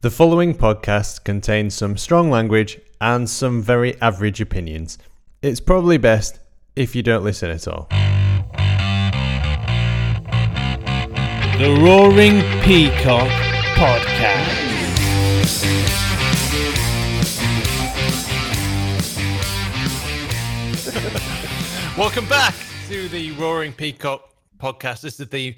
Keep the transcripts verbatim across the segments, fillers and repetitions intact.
The following podcast contains some strong language and some very average opinions. It's probably best if you don't listen at all. The Roaring Peacock Podcast. Welcome back to the Roaring Peacock Podcast. This is the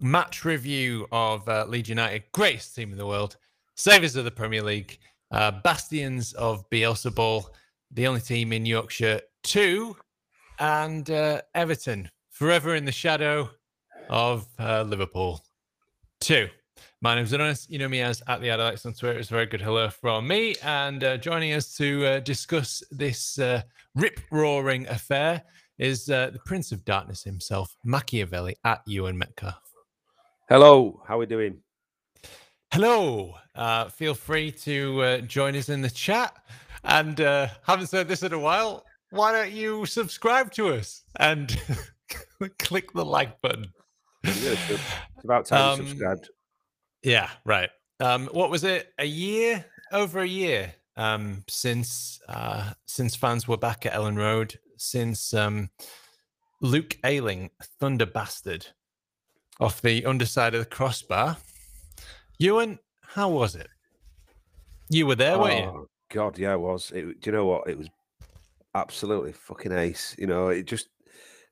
match review of uh, Leeds United, greatest team in the world. Savers of the Premier League, uh, bastions of Bielsa Ball, the only team in Yorkshire two, and uh, Everton, forever in the shadow of uh, Liverpool two. My name's Adonis, you know me as at the Adelites on Twitter. It's a very good hello from me, and uh, joining us to uh, discuss this uh, rip-roaring affair is uh, the Prince of Darkness himself, Machiavelli, at Ewan Metcalf. Hello, how are we doing? Hello, uh, feel free to uh, join us in the chat, and uh, haven't said this in a while, why don't you subscribe to us and click the like button? Yeah, it's about time um, you subscribed. Yeah, right. Um, what was it, a year, over a year um, since uh, since fans were back at Elland Road, since um, Luke Ayling, Thunder Bastard, off the underside of the crossbar. Ewan, how was it? You were there, oh, weren't you? Oh, God, yeah, I was. It, do you know what? It was absolutely fucking ace. You know, it just,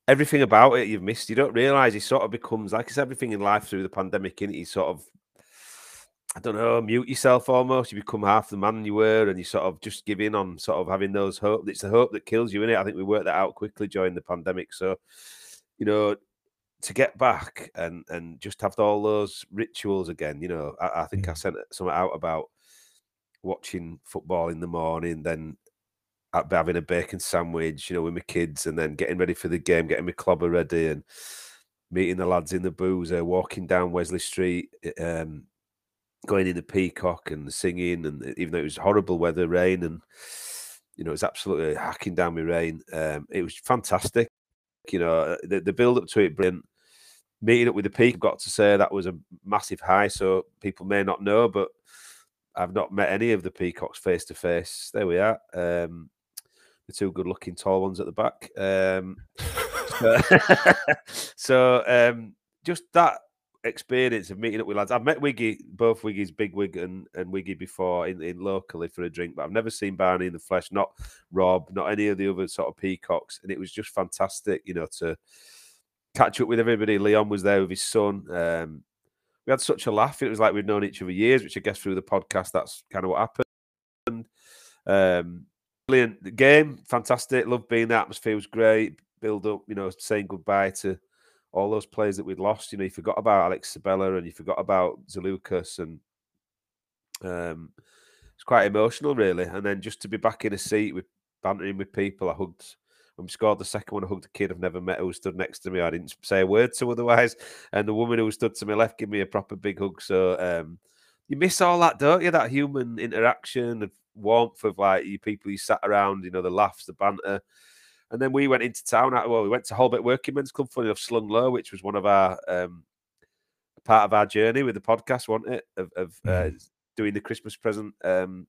everything about it you've missed. You don't realise he sort of becomes, like it's everything in life through the pandemic, and he sort of, I don't know, mute yourself almost. You become half the man you were, and you sort of just give in on sort of having those hope. It's the hope that kills you, innit? I think we worked that out quickly during the pandemic. So, you know, to get back and and just have all those rituals again, you know, I, I think I sent something out about watching football in the morning, then having a bacon sandwich, you know, with my kids, and then getting ready for the game, getting my clobber ready, and meeting the lads in the boozer, walking down Wesley Street, um, going in the Peacock and singing, and even though it was horrible weather, rain, and you know, it was absolutely hacking down with rain. Um, it was fantastic. You know, the, the build up to it, brilliant. Meeting up with the Peacock, I've got to say that was a massive high. So people may not know, but I've not met any of the Peacocks face to face. There we are. Um, the two good looking tall ones at the back. Um, so um, just that experience of meeting up with lads. I've met Wiggy, both Wiggies, Big Wig and, and Wiggy before in, in locally for a drink, but I've never seen Barney in the flesh, not Rob, not any of the other sort of Peacocks. And it was just fantastic, you know, to catch up with everybody. Leon was there with his son. Um, we had such a laugh. It was like we'd known each other years, which I guess through the podcast, that's kind of what happened. Um, brilliant. The game, fantastic. Loved being there. Atmosphere was great. Build up, you know, saying goodbye to all those players that we'd lost. You know, you forgot about Alex Sabella and you forgot about Zalukas, and um, it's quite emotional, really. And then just to be back in a seat with bantering with people, I hugged. When we scored the second one, I hugged a kid I've never met who stood next to me. I didn't say a word to otherwise. And the woman who stood to my left gave me a proper big hug. So um, you miss all that, don't you? That human interaction, the warmth of like you people you sat around, you know, the laughs, the banter. And then we went into town. Well, we went to Holbeck Working Men's Club, funny enough, Slung Low, which was one of our um, part of our journey with the podcast, wasn't it? Of, of uh, doing the Christmas present um,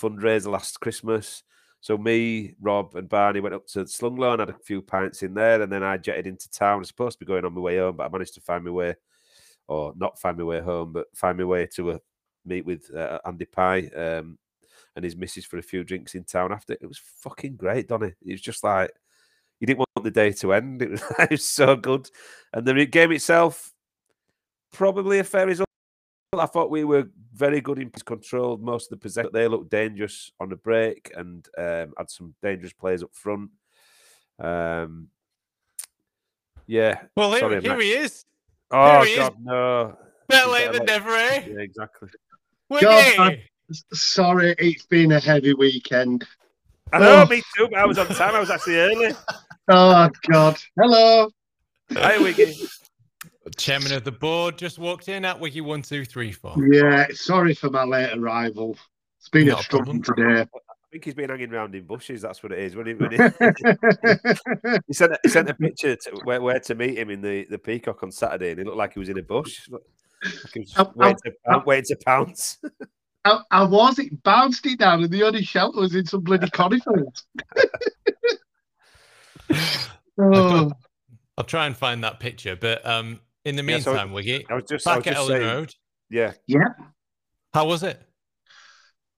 fundraiser last Christmas. So me, Rob, and Barney went up to Slung Low and had a few pints in there. And then I jetted into town. I was supposed to be going on my way home, but I managed to find my way, or not find my way home, but find my way to a meet with uh, Andy Pye. Um, and his missus for a few drinks in town after. It was fucking great, Donny. It was just like, you didn't want the day to end. It was, it was so good. And the game itself, probably a fair result. I thought we were very good in control, most of the possession. They looked dangerous on the break and um, had some dangerous players up front. Um, yeah. Well, here, Sorry, here he is. Oh, he God, is. no. Better late than never, eh? Yeah, exactly. God, sorry, it's been a heavy weekend. I know, oh. me too, but I was on time. I was actually early. Oh, God. Hello. Hi, Wiggy. Chairman of the board just walked in at Wiggy one two three four. Yeah, sorry for my late arrival. It's been Not a struggle today. I think he's been hanging around in bushes. That's what it is, wasn't it? he, sent a, he sent a picture to where, where to meet him in the, the Peacock on Saturday, and it looked like he was in a bush. Like he was just waiting to pounce. I, I was, it bounced it down, and the only shelter was in some bloody conifers. Oh. I'll try and find that picture, but um, in the meantime, yeah, so I, Wiggy, I was just, back I was at Elland Road. Yeah. Yeah. How was it?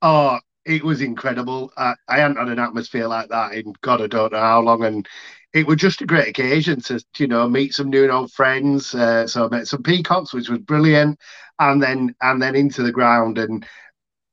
Oh, it was incredible. I, I hadn't had an atmosphere like that in God, I don't know how long, and it was just a great occasion to, you know, meet some new and old friends. Uh, so I met some Peacocks, which was brilliant, and then and then into the ground, and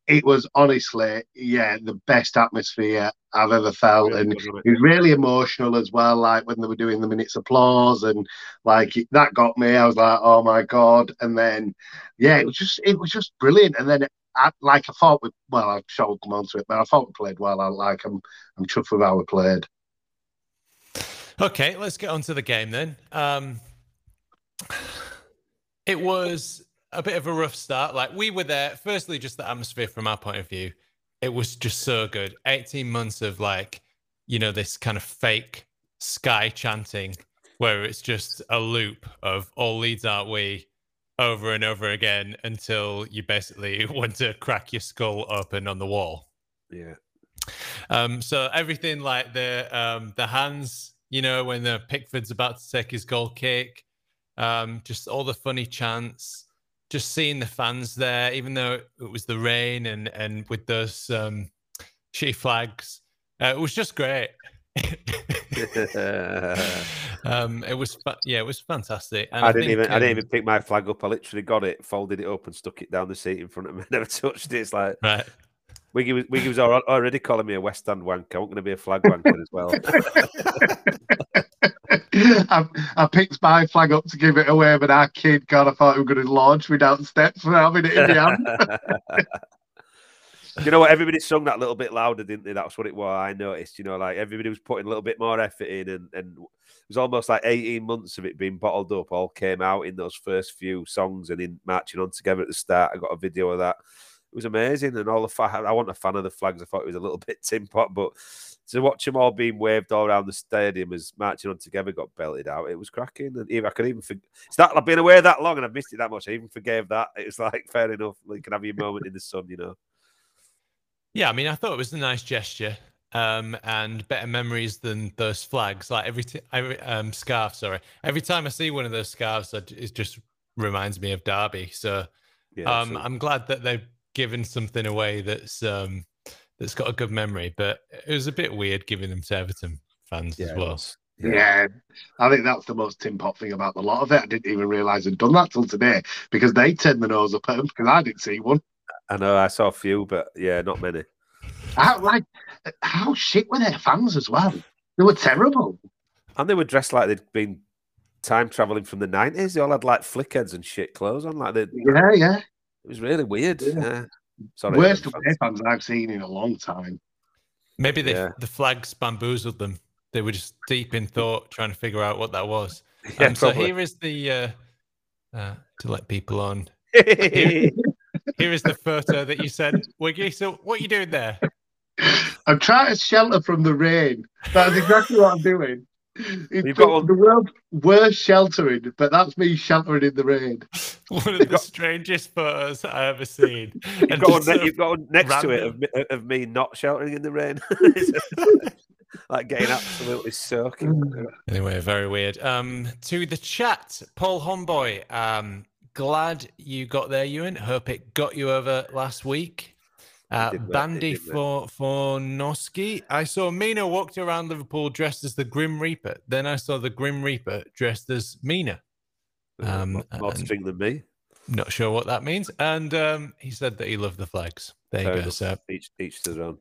it was honestly, yeah, the best atmosphere I've ever felt, and it was really emotional as well. Like when they were doing the minute's applause, and like it, that got me. I was like, oh my God! And then, yeah, it was just it was just brilliant, and then. I, like I thought, we, well, I'm sure we'll come on to it, but I thought we played well. I, like, I'm I'm chuffed with how we played. Okay, let's get on to the game then. Um, it was a bit of a rough start. Like, we were there, firstly, just the atmosphere from our point of view. It was just so good. eighteen months of, like, you know, this kind of fake Sky chanting where it's just a loop of all Leeds aren't we, over and over again until you basically want to crack your skull open on the wall. Yeah. Um, so everything like the um, the hands, you know, when the Pickford's about to take his goal kick, um, just all the funny chants, just seeing the fans there, even though it was the rain and and with those um, shitty flags, uh, it was just great. um it was yeah it was fantastic, and I, I didn't think, even um, I didn't even pick my flag up. I literally got it, folded it up and stuck it down the seat in front of me. Never touched it. It's like, right, Wiggy was, Wiggy was already calling me a West End wanker. I'm going to be a flag wanker as well. I, I picked my flag up to give it away, but our kid, God, I thought we were going to launch without steps for having it in the hand. You know what? Everybody sung that little bit louder, didn't they? That's what it was. I noticed, you know, like everybody was putting a little bit more effort in, and, and it was almost like eighteen months of it being bottled up all came out in those first few songs and in marching on together at the start. I got a video of that. It was amazing. And all the fa- I wasn't a fan of the flags. I thought it was a little bit tin pot, but to watch them all being waved all around the stadium as marching on together got belted out, it was cracking. And even, I could even forg- it's that I've been away that long and I've missed it that much. I even forgave that. It was like, fair enough. You can have your moment in the sun, you know. Yeah, I mean, I thought it was a nice gesture, um, and better memories than those flags. Like every, t- every um, scarf, sorry, every time I see one of those scarves, I, it just reminds me of Derby. So yeah, um, I'm glad that they've given something away that's um, that's got a good memory. But it was a bit weird giving them to Everton fans yeah, as well. Yeah. yeah, I think that's the most tin pot thing about the lot of it. I didn't even realise I'd done that till today, because they turned the nose up at them, because I didn't see one. I know, I saw a few, but yeah, not many. How, like, how shit were their fans as well? They were terrible. And they were dressed like they'd been time travelling from the nineties. They all had like flickheads and shit clothes on. Like they, Yeah, yeah. It was really weird. Yeah. Yeah. Sorry, worst fans. Away fans I've seen in a long time. Maybe they, yeah. the flags bamboozled them. They were just deep in thought, trying to figure out what that was. Yeah, um, so here is the, uh, uh, to let people on. Here is the photo that you sent, Wiggy. So what are you doing there? I'm trying to shelter from the rain. That's exactly what I'm doing. It's You've got the world's worst sheltering, but that's me sheltering in the rain. One of the got... strangest photos I've ever seen. You've and got, one, you've got one next random. to it of me, of me not sheltering in the rain. Like getting absolutely soaking. Anyway, very weird. Um, to the chat, Paul Homboy. Um, Glad you got there, Ewan. Hope it got you over last week. Uh, Bandy for, for Noski. I saw Mina walked around Liverpool dressed as the Grim Reaper. Then I saw the Grim Reaper dressed as Mina. Um, More string than me. Not sure what that means. And um, he said that he loved the flags. There Fair you go. So each, each to their own.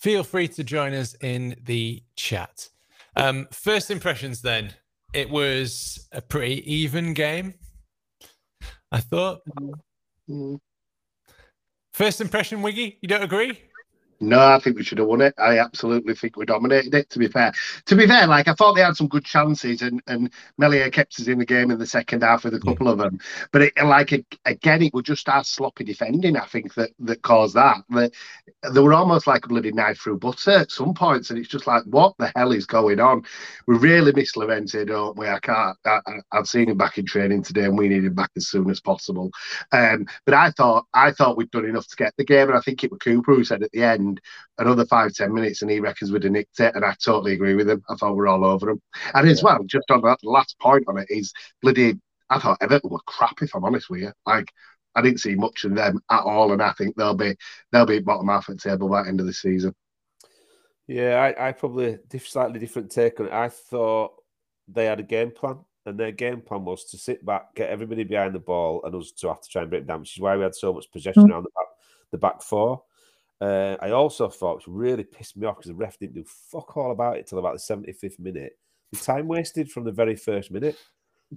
Feel free to join us in the chat. Um, first impressions then. It was a pretty even game, I thought. First impression, Wiggy, you don't agree? No, I think we should have won it. I absolutely think we dominated it, to be fair. To be fair, like, I thought they had some good chances, and, and Melia kept us in the game in the second half with a couple yeah. of them. But, it, like, again, it was just our sloppy defending, I think, that, that caused that. But they were almost like a bloody knife through butter at some points, and it's just like, what the hell is going on? We really miss Llorente, don't we? I can't. I, I, I've seen him back in training today, and we need him back as soon as possible. Um, but I thought, I thought we'd done enough to get the game, and I think it was Cooper who said at the end, another five, ten minutes, and he reckons we'd have nicked it. And I totally agree with him. I thought we're all over him. And as yeah. well, just on that last point on it is bloody, I thought Everton were crap, if I'm honest with you. Like, I didn't see much of them at all. And I think they'll be they'll be bottom half of the table by the end of the season. Yeah, I, I probably diff, slightly different take on it. I thought they had a game plan, and their game plan was to sit back, get everybody behind the ball, and us to have to try and break down, which is why we had so much possession mm-hmm. around the back, the back four. Uh, I also thought, which really pissed me off, because the ref didn't do fuck all about it till about the seventy-fifth minute. The time wasted from the very first minute.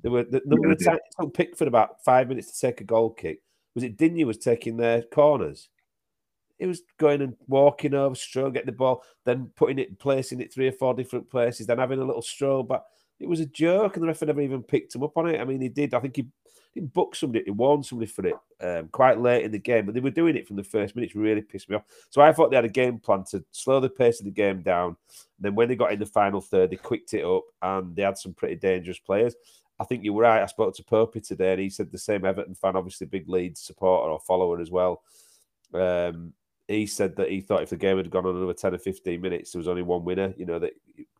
There were the number of times it took Pickford about five minutes to take a goal kick. Was it Digne was taking their corners? It was going and walking over, stroll, getting the ball, then putting it, placing it three or four different places, then having a little stroll back. It was a joke, and the ref never even picked him up on it. I mean, he did. I think he, he booked somebody. He warned somebody for it um, quite late in the game. But they were doing it from the first minute. It really pissed me off. So I thought they had a game plan to slow the pace of the game down. And then when they got in the final third, they quicked it up, and they had some pretty dangerous players. I think you were right. I spoke to Popey today, and he said the same Everton fan, obviously big Leeds supporter or follower as well. Um, he said that he thought if the game had gone on another ten or fifteen minutes, there was only one winner, you know, that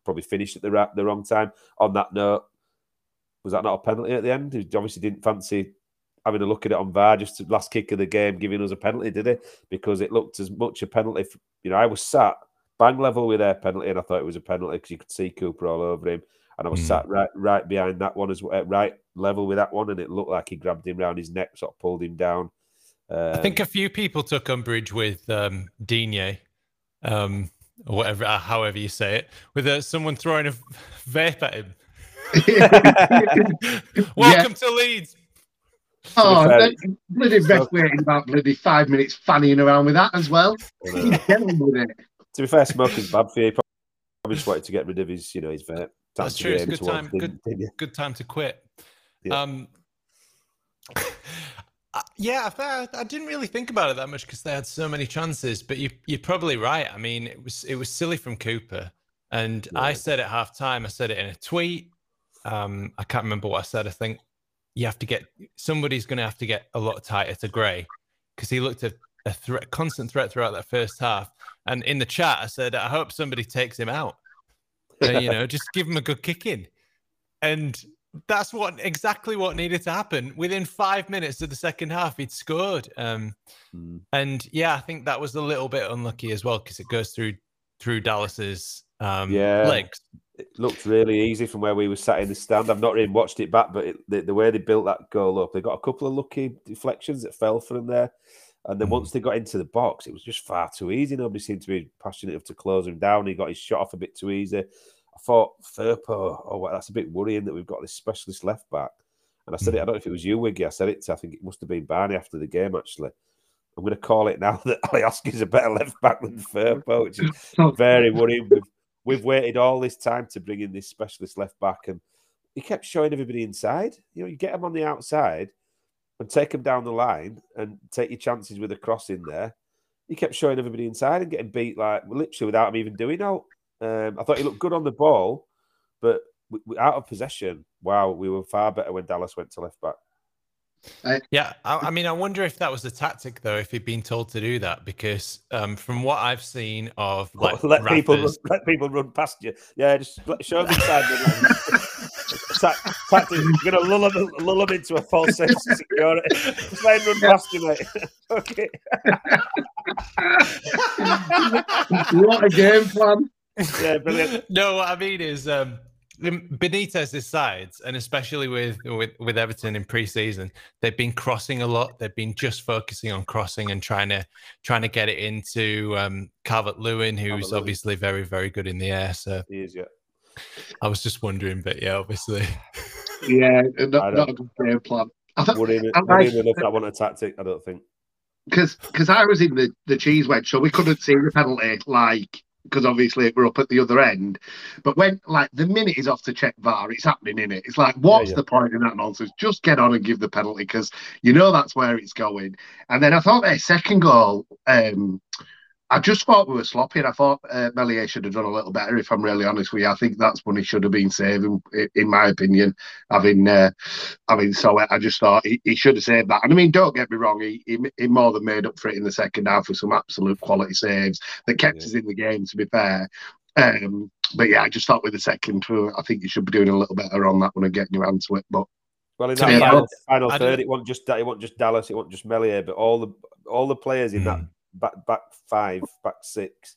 probably finished at the, the wrong time. On that note, was that not a penalty at the end? He obviously didn't fancy having a look at it on V A R, just the last kick of the game giving us a penalty, did he? Because it looked as much a penalty. For, you know, I was sat bang level with their penalty, and I thought it was a penalty because you could see Cooper all over him. And I was mm. sat right right behind that one, as well, right level with that one, and it looked like he grabbed him round his neck, sort of pulled him down. Um, I think a few people took umbrage with um, Digne, um, or whatever, however you say it, with uh, someone throwing a vape at him. Welcome yeah. to Leeds. Oh, that's bloody best waiting about bloody five minutes fannying around with that as well. He's getting with it. To be fair, smoking's bad for you. He probably just wanted to get rid of his, you know, his vape. That's, That's true. It's a good time. Good, good time to quit. Yeah. Um, yeah, I, I didn't really think about it that much because they had so many chances. But you, you're probably right. I mean, it was it was silly from Cooper, and yeah. I said at halftime. I said it in a tweet. Um, I can't remember what I said. I think you have to get somebody's going to have to get a lot tighter to Gray because he looked a, a threat, constant threat throughout that first half. And in the chat, I said, I hope somebody takes him out. Uh, you know, just give him a good kick in, and that's what exactly what needed to happen. Within five minutes of the second half, he'd scored. Um, mm. And yeah, I think that was a little bit unlucky as well because it goes through through Dallas's um, yeah. legs. It looked really easy from where we were sat in the stand. I've not really watched it back, but it, the, the way they built that goal up, they got a couple of lucky deflections that fell for them there, and then mm. once they got into the box, it was just far too easy. Nobody seemed to be passionate enough to close him down. He got his shot off a bit too easy. I thought, Furpo, oh, well, that's a bit worrying that we've got this specialist left back. And I said it, I don't know if it was you, Wiggy, I said it to, I think it must have been Barney after the game, actually. I'm going to call it now that Alioski is a better left back than Furpo, which is very worrying. We've, we've waited all this time to bring in this specialist left back, and he kept showing everybody inside. You know, you get him on the outside and take him down the line and take your chances with a cross in there. He kept showing everybody inside and getting beat, like, literally without him even doing out. Um, I thought he looked good on the ball, but we, we, out of possession, wow, we were far better when Dallas went to left back. Uh, yeah, I, I mean, I wonder if that was the tactic, though, if he'd been told to do that, because um, from what I've seen of... Like, let, rappers, people run, let people run past you. Yeah, just let, show them inside. Tactic, you're going to lull them, lull them into a false sense of security. Just let him run past you, mate. Okay. What a game plan. Yeah, brilliant. No, what I mean is um, Benitez decides, and especially with, with, with Everton in pre-season, they've been crossing a lot. They've been just focusing on crossing and trying to trying to get it into um, Calvert-Lewin, who's Calvert-Lewin. obviously very, very good in the air. So he is, yeah. I was just wondering, but yeah, obviously. Yeah, not, not a good game plan. I, I, I, I, I, I, I, I, I want a tactic, I don't think. because because I was in the, the cheese wedge, so we couldn't see the penalty, like, because obviously we're up at the other end. But when, like, the minute is off to check V A R, it's happening, innit? It's like, what's yeah, yeah. the point in that nonsense? Just get on and give the penalty, because you know that's where it's going. And then I thought their second goal, um, I just thought we were sloppy, and I thought uh, Melier should have done a little better, if I'm really honest with you. I think that's when he should have been saving, in my opinion. Having, uh, having so I just thought he, he should have saved that. And I mean, don't get me wrong, he, he, he more than made up for it in the second half with some absolute quality saves that kept yeah. us in the game, to be fair. Um, but yeah, I just thought with the second two, I think you should be doing a little better on that one and getting your hand to it. But well, in that yeah, final, final third, it wasn't just it wasn't just Dallas, it wasn't just Melier, but all the all the players in that. Back, back five, back six,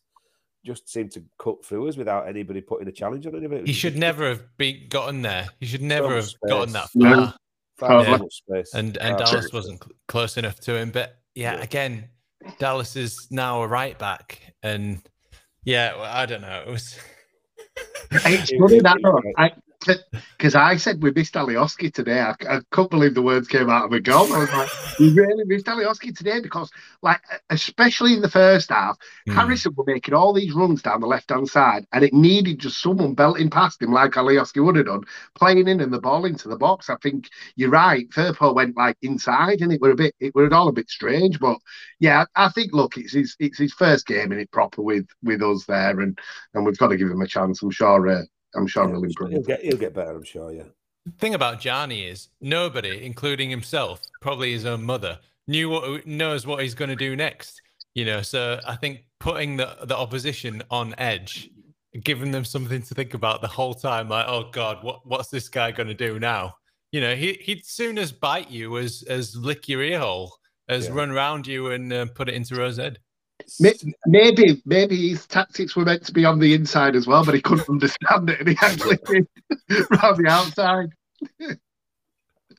just seemed to cut through us without anybody putting a challenge on anybody. He should never have been gotten there. He should never have space. gotten that far. Yeah. Yeah. And and oh, Dallas wasn't cl- close enough to him. But yeah, yeah, again, Dallas is now a right back, and yeah, well, I don't know. It was. It's funny that because I said we missed Alioski today. I, I couldn't believe the words came out of my goal. I was like, we really missed Alioski today, because, like, especially in the first half, mm. Harrison were making all these runs down the left-hand side, and it needed just someone belting past him like Alioski would have done, playing in and the ball into the box. I think you're right. Furpo went, like, inside, and it were a bit, it were all a bit strange. But yeah, I, I think, look, it's his, it's his first game in it proper with with us there, and and we've got to give him a chance. I'm sure. Uh, I'm sure yeah, he'll improve. He'll get, he'll get better, I'm sure, yeah. The thing about Gianni is nobody, including himself, probably his own mother, knew what knows what he's going to do next. You know, so I think putting the, the opposition on edge, giving them something to think about the whole time, like, oh, God, what, what's this guy going to do now? You know, he, he'd soon as bite you as, as lick your ear hole, as yeah. run round you and uh, put it into Rose head. Maybe, maybe his tactics were meant to be on the inside as well, but he couldn't understand it, and he actually did round the outside. Well,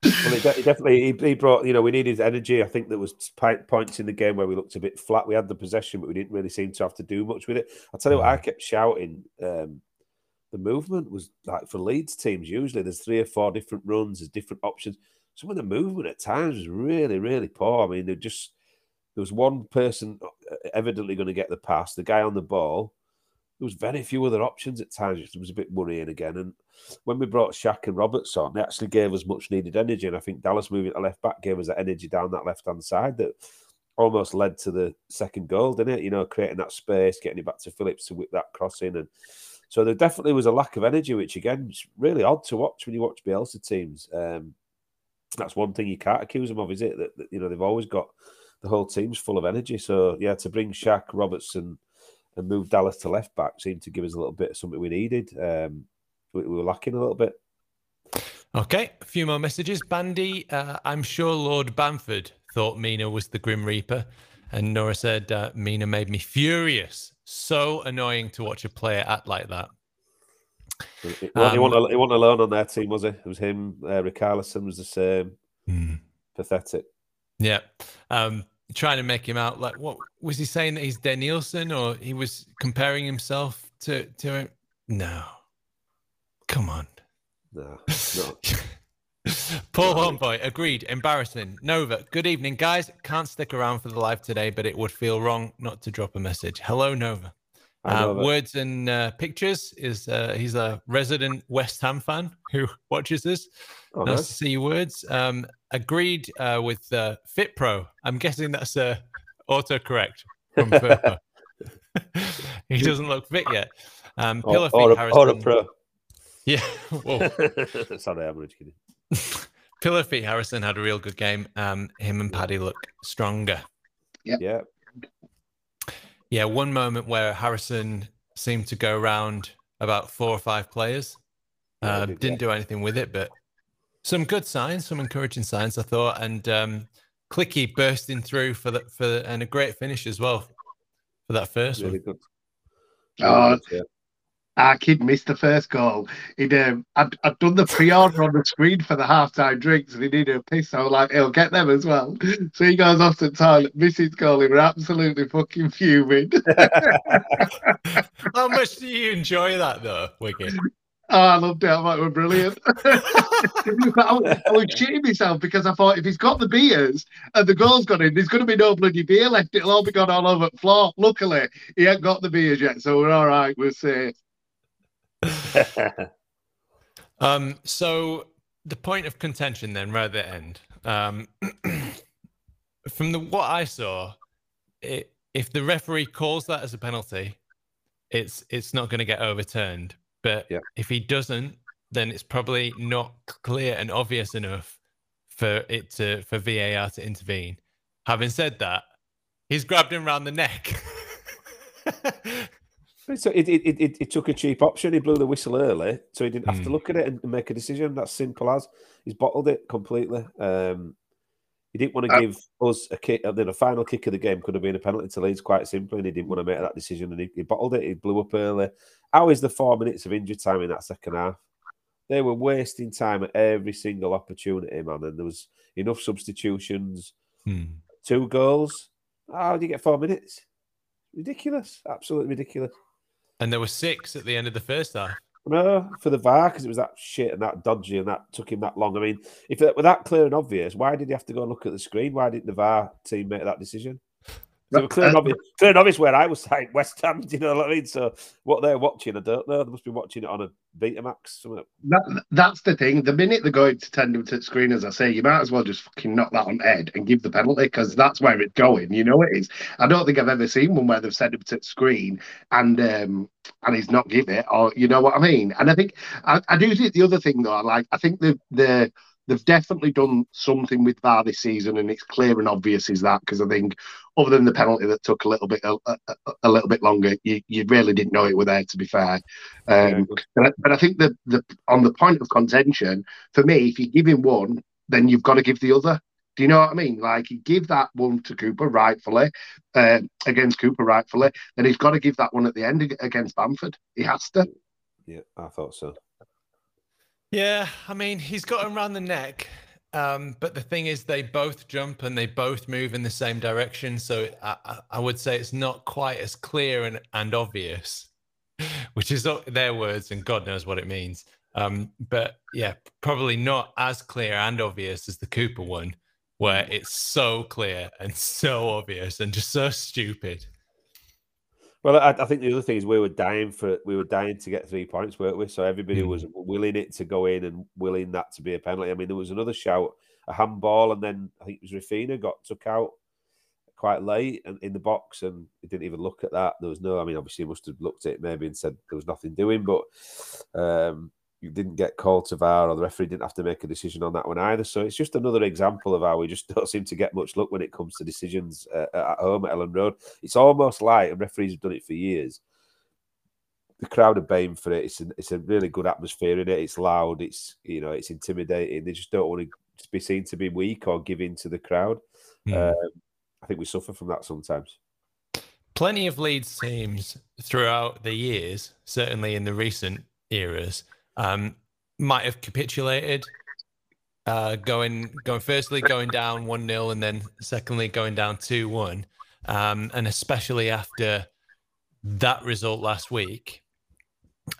it definitely, he brought, you know, we needed energy. I think there was points in the game where we looked a bit flat. We had the possession, but we didn't really seem to have to do much with it. I'll tell you what, I kept shouting. Um, the movement was, like, for Leeds teams, usually there's three or four different runs, there's different options. Some of the movement at times was really, really poor. I mean, they're just... There was one person evidently going to get the pass, the guy on the ball. There was very few other options at times. It was a bit worrying again. And when we brought Shaq and Roberts on, they actually gave us much-needed energy. And I think Dallas moving to left-back gave us that energy down that left-hand side that almost led to the second goal, didn't it? You know, creating that space, getting it back to Phillips to whip that cross in. And so there definitely was a lack of energy, which, again, is really odd to watch when you watch Bielsa teams. Um, that's one thing you can't accuse them of, is it? That, that you know, they've always got... The whole team's full of energy. So, yeah, to bring Shaq, Robertson and move Dallas to left-back seemed to give us a little bit of something we needed. Um, we, we were lacking a little bit. Okay, a few more messages. Bandy, uh, I'm sure Lord Bamford thought Mina was the Grim Reaper. And Nora said, uh, Mina made me furious. So annoying to watch a player act like that. It, it, um, he, wasn't, he wasn't alone on their team, was he? It was him. Uh, Richarlison was the same. Hmm. Pathetic. Yeah. Um, trying to make him out like, what was he saying, that he's Danielson, or he was comparing himself to, to him? No. Come on. No. no. Paul Hornboy, agreed. Embarrassing. Nova, good evening, guys. Can't stick around for the live today, but it would feel wrong not to drop a message. Hello, Nova. Hi, Nova. Uh, words and uh, pictures is uh, he's a resident West Ham fan who watches this. Oh, nice, nice to see your words. Um, agreed uh, with uh, FitPro. I'm guessing that's uh, autocorrect from FitPro. He doesn't look fit yet. Um, or, or, a, or a pro. Yeah. Sorry, I'm really kidding. Pillar Feet Harrison had a real good game. Um, him and Paddy look stronger. Yeah. Yeah. Yeah, one moment where Harrison seemed to go around about four or five players. Uh, did, didn't yeah. do anything with it, but some good signs, some encouraging signs, I thought. And um, Clicky bursting through for the, for the, and a great finish as well for that first really one. Good. Oh, yeah. Our kid missed the first goal. He'd, um, I'd, I'd done the pre-order on the screen for the half-time drinks, and he needed a piss. I was like, he'll get them as well. So he goes off to the toilet, misses goal. He was absolutely fucking fuming. How much do you enjoy that, though, Wiggy? Oh, I loved it. I thought it were brilliant. I, was, I was shitting myself because I thought if he's got the beers and the goal's gone in, there's going to be no bloody beer left. It'll all be gone all over the floor. Luckily, he ain't got the beers yet, so we're all right. We're safe. um, so the point of contention then, right at the end. Um, from the what I saw, it, if the referee calls that as a penalty, it's it's not going to get overturned. But yeah. if he doesn't, then it's probably not clear and obvious enough for it to for V A R to intervene. Having said that, he's grabbed him round the neck. So it, it it it took a cheap option. He blew the whistle early, so he didn't have mm. to look at it and make a decision. That's simple as he's bottled it completely. Um, he didn't want to um, give us a kick, and then a final kick of the game could have been a penalty to Leeds, quite simply. And he didn't want to make that decision, and he, he bottled it. He blew up early. How is the four minutes of injury time in that second half? They were wasting time at every single opportunity, man. And there was enough substitutions. Hmm. Two goals. How do you get four minutes? Ridiculous. Absolutely ridiculous. And there were six at the end of the first half. No, for the V A R, because it was that shit and that dodgy and that took him that long. I mean, if it were that clear and obvious, why did he have to go and look at the screen? Why didn't the V A R team make that decision? So clear and obvious, clear and obvious where I was saying West Ham, do you know what I mean? So what they're watching, I don't know. They must be watching it on a Betamax. That, that's the thing. The minute they're going to tend to screen, as I say, you might as well just fucking knock that on the head and give the penalty because that's where it's going. You know it is. I don't think I've ever seen one where they've said him to screen and um, and he's not give it, or you know what I mean? And I think, I, I do think the other thing though, like I think the the... They've definitely done something with V A R this season, and it's clear and obvious is that, because I think other than the penalty that took a little bit a, a, a little bit longer, you, you really didn't know it were there, to be fair. Um, yeah. I, but I think that the, on the point of contention, for me, if you're giving one, then you've got to give the other. Do you know what I mean? Like, you give that one to Cooper, rightfully, um, against Cooper, rightfully, then he's got to give that one at the end against Bamford. He has to. Yeah, I thought so. Yeah, I mean, he's got him round the neck, um, but the thing is they both jump and they both move in the same direction, so I, I would say it's not quite as clear and, and obvious, which is their words, and God knows what it means. Um, but yeah, probably not as clear and obvious as the Cooper one, where it's so clear and so obvious and just so stupid. Well, I, I think the other thing is we were dying for we were dying to get three points, weren't we? So everybody mm. was willing it to go in and willing that to be a penalty. I mean, there was another shout, a handball, and then I think it was Rafinha got took out quite late and in the box, and he didn't even look at that. There was no, I mean, obviously he must have looked at it maybe and said there was nothing doing, but um, you didn't get called to V A R, or the referee didn't have to make a decision on that one either. So it's just another example of how we just don't seem to get much luck when it comes to decisions uh, at home at Elland Road. It's almost like, and referees have done it for years, the crowd are baying for it. It's, an, it's a really good atmosphere in it. It's loud. It's, you know, it's intimidating. They just don't want to be seen to be weak or give in to the crowd. Mm. Um, I think we suffer from that sometimes. Plenty of Leeds teams throughout the years, certainly in the recent eras, Um, might have capitulated, uh, going going firstly going down one nil, and then secondly going down two one, um, and especially after that result last week.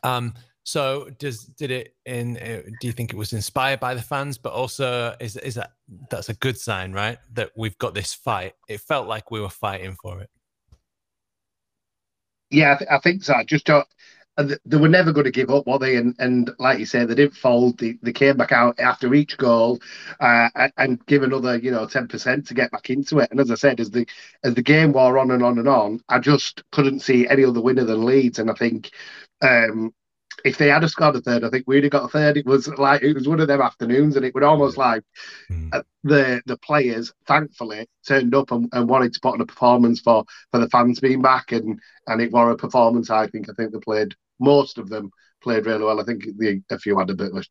Um, so does did it? In uh, do you think it was inspired by the fans? But also, is is that that's a good sign, right? That we've got this fight. It felt like we were fighting for it. Yeah, I, th I think so. I just don't. They were never going to give up, were they? And, and like you say, they didn't fold. They, they came back out after each goal uh, and give another, you know, ten percent to get back into it. And as I said, as the as the game wore on and on and on, I just couldn't see any other winner than Leeds. And I think um, if they had scored a third, I think we'd have got a third. It was like it was one of them afternoons, and it was almost like uh, the the players thankfully turned up and, and wanted to put on a performance for for the fans being back, and and it were a performance. I think I think they played. Most of them played really well. I think the, a few had a bit of a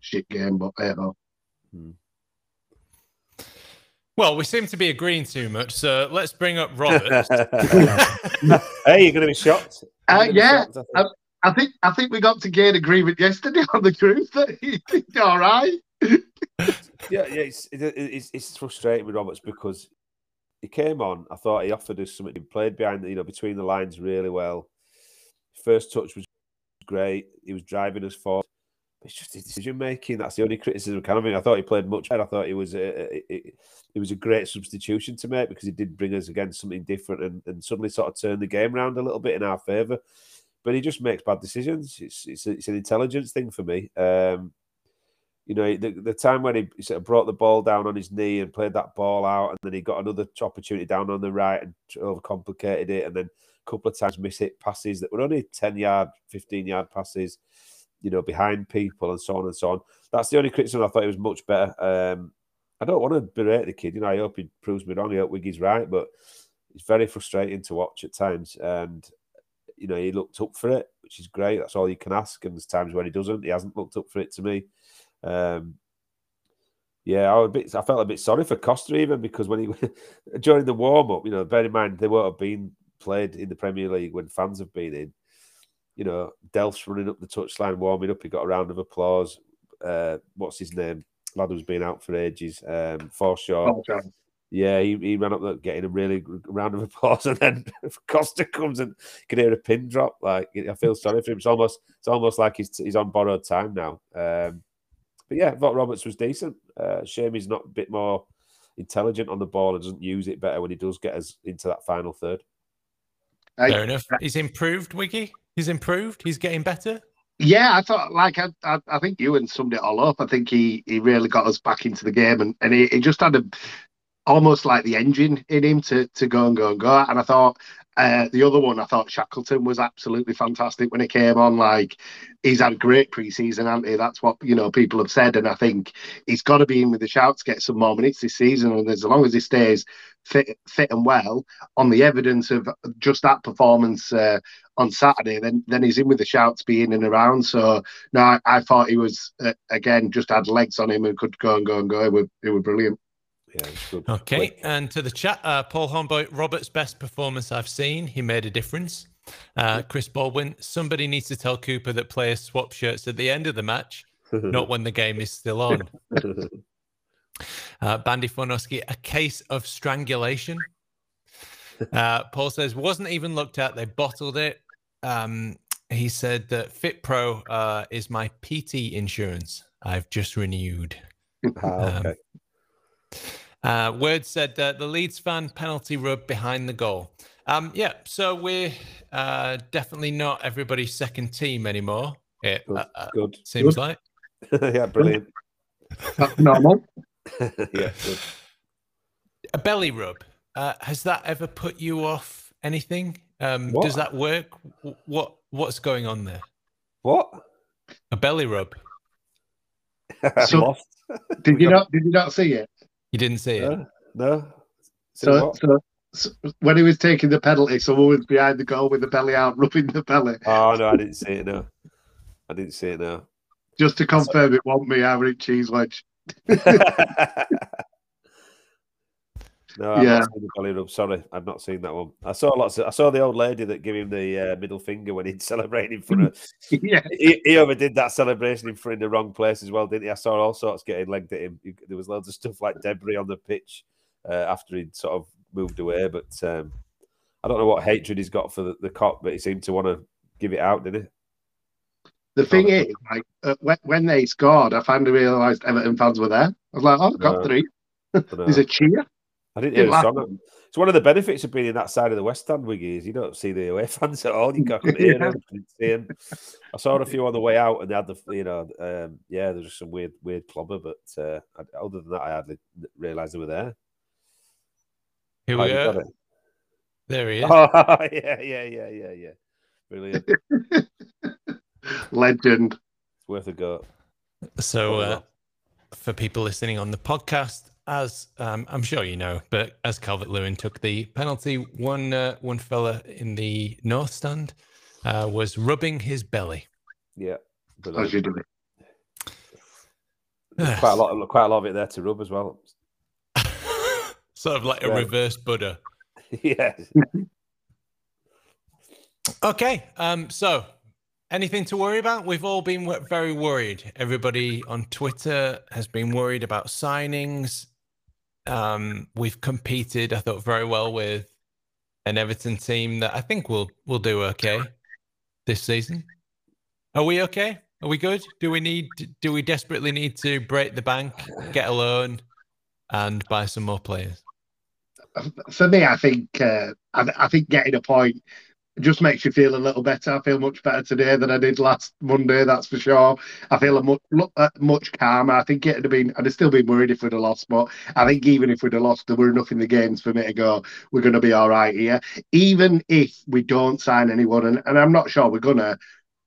shit game, but I don't know. Hmm. Well, we seem to be agreeing too much, so let's bring up Roberts. Hey, you're going to be shocked. Uh, yeah, be shocked, I, think. I, I think I think we got to gain agreement yesterday on the group that he did all right. yeah, yeah, it's, it, it's it's frustrating with Roberts because he came on. I thought he offered us something. He played behind, you know, between the lines really well. First touch was great. He was driving us forward. It's just his decision making. That's the only criticism I can have. I mean, I thought he played much better. I thought he was a, it, it was a great substitution to make because he did bring us again something different and, and suddenly sort of turned the game around a little bit in our favour. But he just makes bad decisions. It's it's, it's an intelligence thing for me. Um, you know, the, the time when he sort of brought the ball down on his knee and played that ball out, and then he got another opportunity down on the right and overcomplicated it, and then a couple of times miss hit passes that were only ten yard, fifteen yard passes, you know, behind people and so on and so on. That's the only criticism. I thought he was much better. Um, I don't want to berate the kid. You know, I hope he proves me wrong. I hope Wiggy's right, but it's very frustrating to watch at times. And, you know, he looked up for it, which is great. That's all you can ask. And there's times when he doesn't. He hasn't looked up for it to me. Um, yeah, I, was a bit, I felt a bit sorry for Costa even because when he during the warm-up, you know, bear in mind, they won't have been played in the Premier League when fans have been in. You know, Delph's running up the touchline, warming up. He got a round of applause. Uh, what's his name? Lad who's been out for ages. Um, Forshaw. Okay. Yeah, he, he ran up there getting a really round of applause, and then Costa comes and can hear a pin drop. Like, I feel sorry for him. It's almost it's almost like he's he's on borrowed time now. Um, but yeah, I thought Roberts was decent. Uh, shame he's not a bit more intelligent on the ball and doesn't use it better when he does get us into that final third. Fair enough. He's improved, Wiggy. He's improved. He's getting better. Yeah, I thought, like, I I, I think Ewan summed it all up. I think he, he really got us back into the game, and, and he, he just had a, almost like the engine in him to, to go and go and go. And I thought uh, the other one, I thought Shackleton was absolutely fantastic when he came on. Like, he's had a great pre-season, hasn't he? That's what, you know, people have said. And I think he's got to be in with the shouts, get some more minutes this season. And as long as he stays fit, fit and well, on the evidence of just that performance uh, on Saturday, then then he's in with the shouts, be in and around. So no, I, I thought he was uh, again just had legs on him and could go and go and go. It were, it were brilliant. Yeah, it was good. Okay, Wait. and to the chat, uh, Paul Hornboy, Robert's best performance I've seen. He made a difference. Uh, Chris Baldwin, somebody needs to tell Cooper that players swap shirts at the end of the match, not when the game is still on. Uh, Bandy Fornoski, a case of strangulation. Uh, Paul says, wasn't even looked at. They bottled it. Um, he said that FitPro uh, is my P T insurance. I've just renewed. Ah, okay. um, uh, Word said that the Leeds fan penalty rub behind the goal. Um, yeah, so we're uh, definitely not everybody's second team anymore. It good, uh, good. seems good. like. Yeah, brilliant. That's normal. Yeah, good. A belly rub. Uh, has that ever put you off anything? Um, does that work? What What's going on there? What? A belly rub. So, did you not? Did you not see it? You didn't see no, it. No. So, so, so when he was taking the penalty, someone was behind the goal with the belly out, rubbing the belly. Oh no, I didn't see it. No, I didn't see it. No. Just to confirm, so, it wasn't me. I was cheese wedge. No, I've yeah. not seen the belly rub. Sorry, I've not seen that one. I saw lots of, I saw the old lady that gave him the uh, middle finger when he'd celebrated in front of. Yeah, he, he overdid that celebration in front in the wrong place as well, didn't he? I saw all sorts getting legged at him. There was loads of stuff like debris on the pitch uh, after he'd sort of moved away. But um, I don't know what hatred he's got for the, the cop, but he seemed to want to give it out, didn't he? The thing is, like uh, when, when they scored, I finally realised Everton fans were there. I was like, "Oh, I've got no, three." There's a cheer. I didn't hear it a song. Happened. It's one of the benefits of being in that side of the West Stand, Wiggy, is you don't see the away fans at all. You can't hear them. You can't see them. I saw a few on the way out, and they had the, you know, um, yeah, there was just some weird, weird plumber. But uh, other than that, I hardly realised they were there. Here we go. Oh, there he is. Oh, yeah, yeah, yeah, yeah, yeah. Brilliant. Legend. It's worth a go. So uh, for people listening on the podcast, as um, I'm sure you know, but as Calvert-Lewin took the penalty, one uh, one fella in the north stand uh, was rubbing his belly. Yeah. As you do it. There's quite a lot of, quite a lot of it there to rub as well. Sort of like yeah. a reverse Buddha. Yeah. Okay. Um, so... anything to worry about? We've all been very worried. Everybody on Twitter has been worried about signings. Um, we've competed, I thought, very well with an Everton team that I think will will do okay this season. Are we okay? Are we good? Do we need? Do we desperately need to break the bank, get a loan, and buy some more players? For me, I think uh, I, I think getting a point just makes you feel a little better. I feel much better today than I did last Monday, that's for sure. I feel a much, much calmer. I think it'd have been, I'd have still been worried if we'd have lost, but I think even if we'd have lost, there were enough in the games for me to go, we're going to be all right here. Even if we don't sign anyone, and, and I'm not sure we're going to,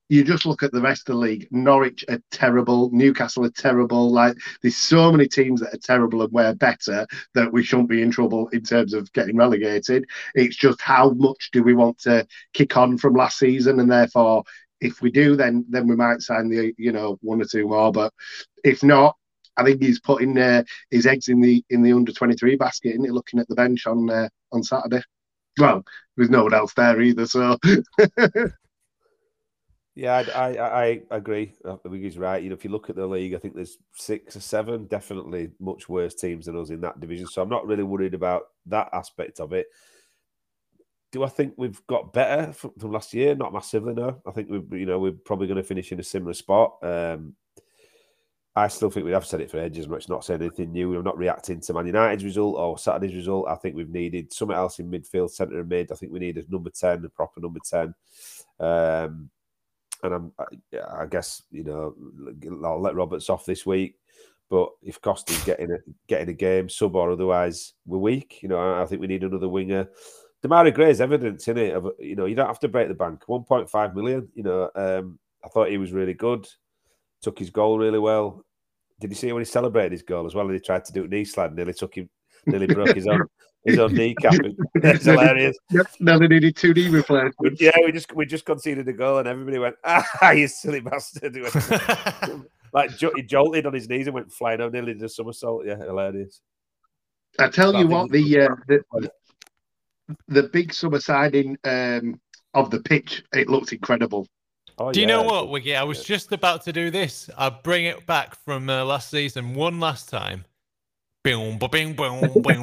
you just look at the rest of the league. Norwich are terrible. Newcastle are terrible. Like, there's so many teams that are terrible and we're better that we shouldn't be in trouble in terms of getting relegated. It's just how much do we want to kick on from last season, and therefore, if we do, then then we might sign the you know one or two more. But if not, I think he's putting uh, his eggs in the in the under twenty-three basket, isn't he? Looking at the bench on uh, on Saturday. Well, there's no one else there either, so. Yeah, I, I I agree. I think he's right. You know, if you look at the league, I think there's six or seven definitely much worse teams than us in that division. So I'm not really worried about that aspect of it. Do I think we've got better from, from last year? Not massively, no. I think we, you know, we're probably going to finish in a similar spot. Um, I still think we have said it for ages, but it's not saying anything new. We're not reacting to Man United's result or Saturday's result. I think we've needed something else in midfield, centre and mid. I think we need a number ten, a proper number ten. Um, And I'm, I guess, you know, I'll let Roberts off this week. But if Costa's getting a, getting a game, sub or otherwise, we're weak. You know, I think we need another winger. Damari Gray's evidence, isn't it? Of, you know, you don't have to break the bank. one point five million, you know. Um, I thought he was really good. Took his goal really well. Did you see when he celebrated his goal as well? And he tried to do a knee slide and nearly took him, nearly broke his arm. His own kneecap. It's hilarious. Yep, now they needed two knee replacements. Yeah, we just we just conceded a goal and everybody went, ah, you silly bastard. Like, he jolted on his knees and went flying out, nearly did a somersault. Yeah, hilarious. I tell but you I what, the, uh, the the big summer siding um, of the pitch, it looked incredible. Oh, do yeah. you know what, Wiggy? I was just about to do this. I'll bring it back from uh, last season, one last time. Boom, boom, boom, boom, boom,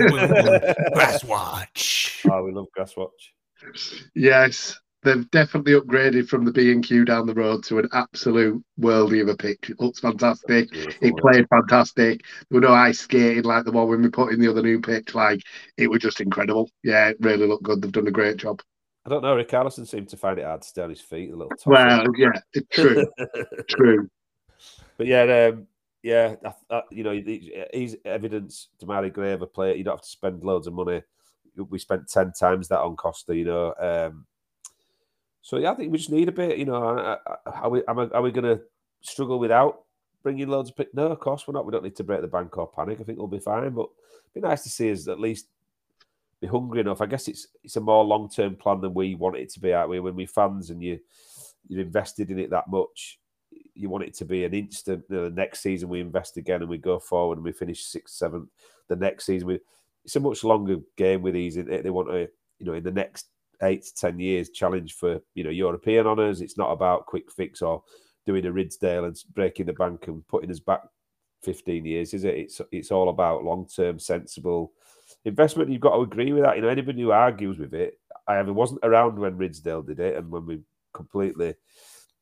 Grass Watch. Oh, we love Grass Watch. Yes, they've definitely upgraded from the B and Q down the road to an absolute worldie of a pitch. It looks fantastic. It played fantastic. There were no ice skating like the one when we put in the other new pitch. Like, it was just incredible. Yeah, it really looked good. They've done a great job. I don't know. Rick Allison seemed to find it hard to stay on his feet a little. Well, yeah, true, true. But yeah, um, Yeah, I, I, you know, he's evidence, Damari Gray, of a player. You don't have to spend loads of money. We spent ten times that on Costa, you know. Um, so, yeah, I think we just need a bit, you know. Are we, are we going to struggle without bringing loads of... No, of course we're not. We don't need to break the bank or panic. I think we'll be fine. But it'd be nice to see us at least be hungry enough. I guess it's it's a more long-term plan than we want it to be, aren't we? When we're fans and you, you're invested in it that much, you want it to be an instant. You know, the next season we invest again and we go forward and we finish sixth, seventh. The next season, we, it's a much longer game with these. They want to, you know, in the next eight to ten years, challenge for, you know, European honours. It's not about quick fix or doing a Ridsdale and breaking the bank and putting us back fifteen years, is it? It's it's all about long term, sensible investment. You've got to agree with that. You know, anybody who argues with it, I wasn't around when Ridsdale did it and when we completely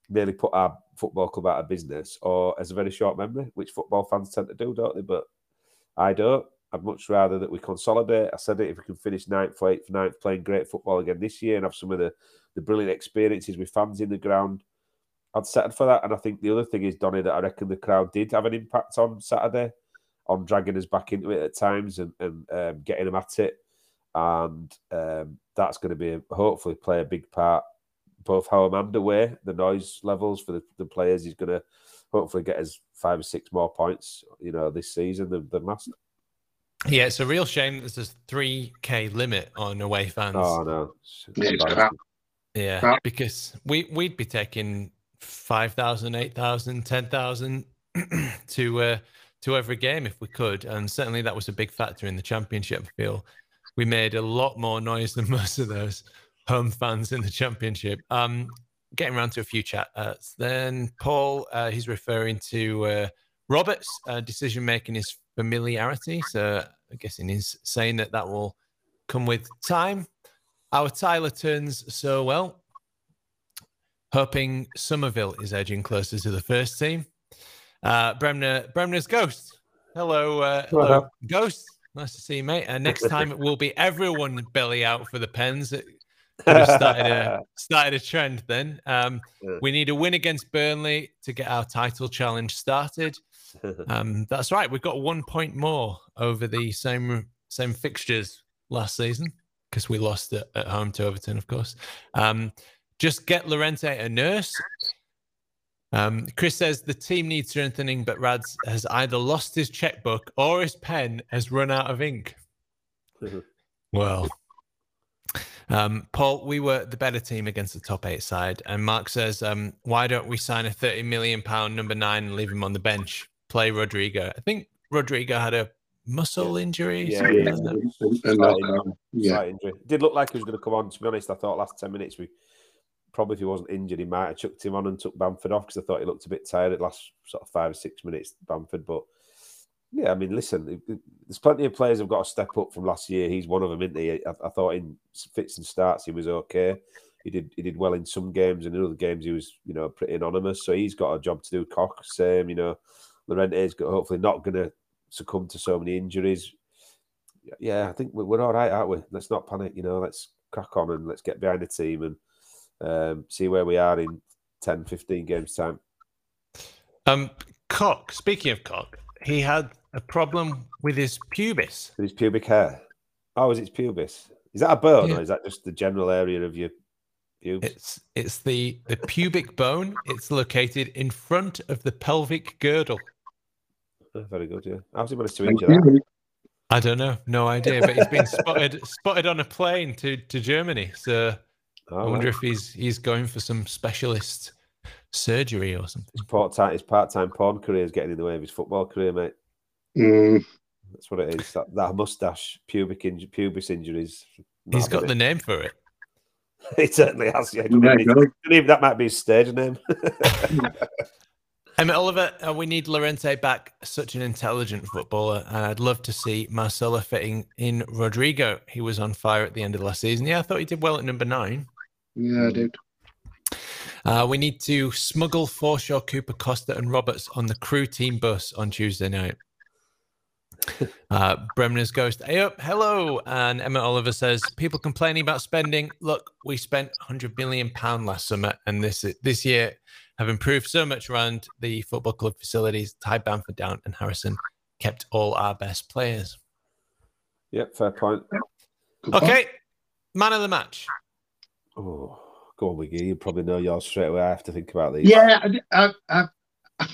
nearly put our football club out of business, or as a very short memory, which football fans tend to do, don't they? But I don't. I'd much rather that we consolidate. I said it, if we can finish ninth or eighth, ninth, playing great football again this year and have some of the, the brilliant experiences with fans in the ground, I'd settle for that. And I think the other thing is, Donny, that I reckon the crowd did have an impact on Saturday, on dragging us back into it at times and, and um, getting them at it. And um, that's going to be, a, hopefully, play a big part both home and away. The noise levels for the, the players is going to hopefully get us five or six more points, you know, this season than, than last. Yeah, it's a real shame that there's a three K limit on away fans. Oh, no. It's crap. Yeah, crap. Because we, we'd be taking five thousand, eight thousand, ten thousand to, uh, to every game if we could. And certainly that was a big factor in the Championship, I feel. We made a lot more noise than most of those home fans in the Championship. Um, getting around to a few chat. Uh, then Paul, uh, he's referring to uh, Roberts' uh, decision-making is familiarity. So I'm guessing he's saying that that will come with time. Our Tyler turns so well. hoping Somerville is edging closer to the first team. Uh, Bremner, Bremner's Ghost. Hello, uh, hello, hello, Ghost. Nice to see you, mate. Uh, next time it will be everyone belly out for the Pens. It could have started a, started a trend then. Um, we need a win against Burnley to get our title challenge started. Um, that's right. We've got one point more over the same same fixtures last season because we lost at, at home to Everton, of course. Um, just get Llorente a nurse. Um, Chris says the team needs strengthening, but Rads has either lost his checkbook or his pen has run out of ink. Mm-hmm. Well, um, Paul, we were the better team against the top eight side. And Mark says, um, why don't we sign a thirty million pound number nine and leave him on the bench? Play Rodrigo. I think Rodrigo had a muscle injury. Yeah, yeah. Like um, yeah. Injury. It did look like he was going to come on. To be honest, I thought last ten minutes we... Probably if he wasn't injured, he might have chucked him on and took Bamford off because I thought he looked a bit tired at last sort of five or six minutes, Bamford. But, yeah, I mean, listen, there's plenty of players who have got to step up from last year. He's one of them, isn't he? I, I thought in fits and starts he was okay. He did he did well in some games and in other games he was, you know, pretty anonymous. So he's got a job to do. Cock, same, you know. Llorente's got, hopefully not going to succumb to so many injuries. Yeah, I think we're, we're all right, aren't we? Let's not panic, you know. Let's crack on and let's get behind the team and Um, see where we are in ten, fifteen games time. Um, Cock, speaking of Cock, he had a problem with his pubis. With his pubic hair. Oh, is it pubis? Is that a bone yeah. or is that just the general area of your pubes? It's, it's the, the pubic bone. It's located in front of the pelvic girdle. Oh, very good, yeah. How's he managed to injure that? I don't know. No idea, but he's been spotted spotted on a plane to, to Germany, so... Oh, I wonder right. if he's he's going for some specialist surgery or something. His part-time, his part-time porn career is getting in the way of his football career, mate. Mm. That's what it is. That, that moustache, pubic inju pubis injuries. He's got it. The name for it. He certainly has. Yeah, even that might be his stage name. Emmett Oliver, uh, we need Llorente back. Such an intelligent footballer, and I'd love to see Marcelo fitting in Rodrigo. He was on fire at the end of last season. Yeah, I thought he did well at number nine. Yeah, I did. Uh, we need to smuggle Forshaw, Cooper, Costa and Roberts on the crew team bus on Tuesday night. Uh, Bremner's Ghost, hey up, hello. And Emma Oliver says, people complaining about spending. Look, we spent one hundred million pounds last summer and this this year have improved so much around the football club facilities. Ty Bamford down and Harrison kept all our best players. Yep, fair point. Good okay, point. Man of the match. Oh, go on, Wiggy. You probably know yours straight away. I have to think about these. Yeah, I, I, I,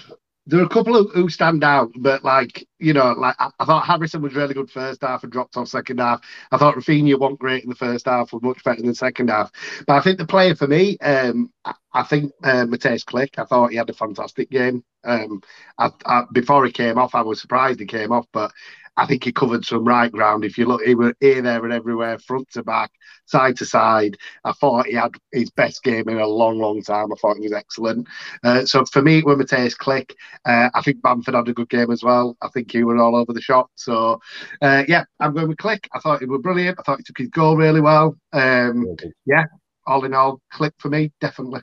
there are a couple who, who stand out, but like you know, like I, I thought Harrison was really good first half and dropped off second half. I thought Rafinha wasn't great in the first half, was much better in the second half. But I think the player for me, um, I, I think uh, Mateus Klich. I thought he had a fantastic game. Um, I, I, before he came off, I was surprised he came off, but. I think he covered some right ground. If you look, he was here, there and everywhere, front to back, side to side. I thought he had his best game in a long, long time. I thought he was excellent. Uh, so for me, it was Mateus Klich. Uh, I think Bamford had a good game as well. I think he was all over the shop. So, uh, yeah, I'm going with Klich. I thought he was brilliant. I thought he took his goal really well. Um, okay. Yeah, all in all, Klich for me, definitely.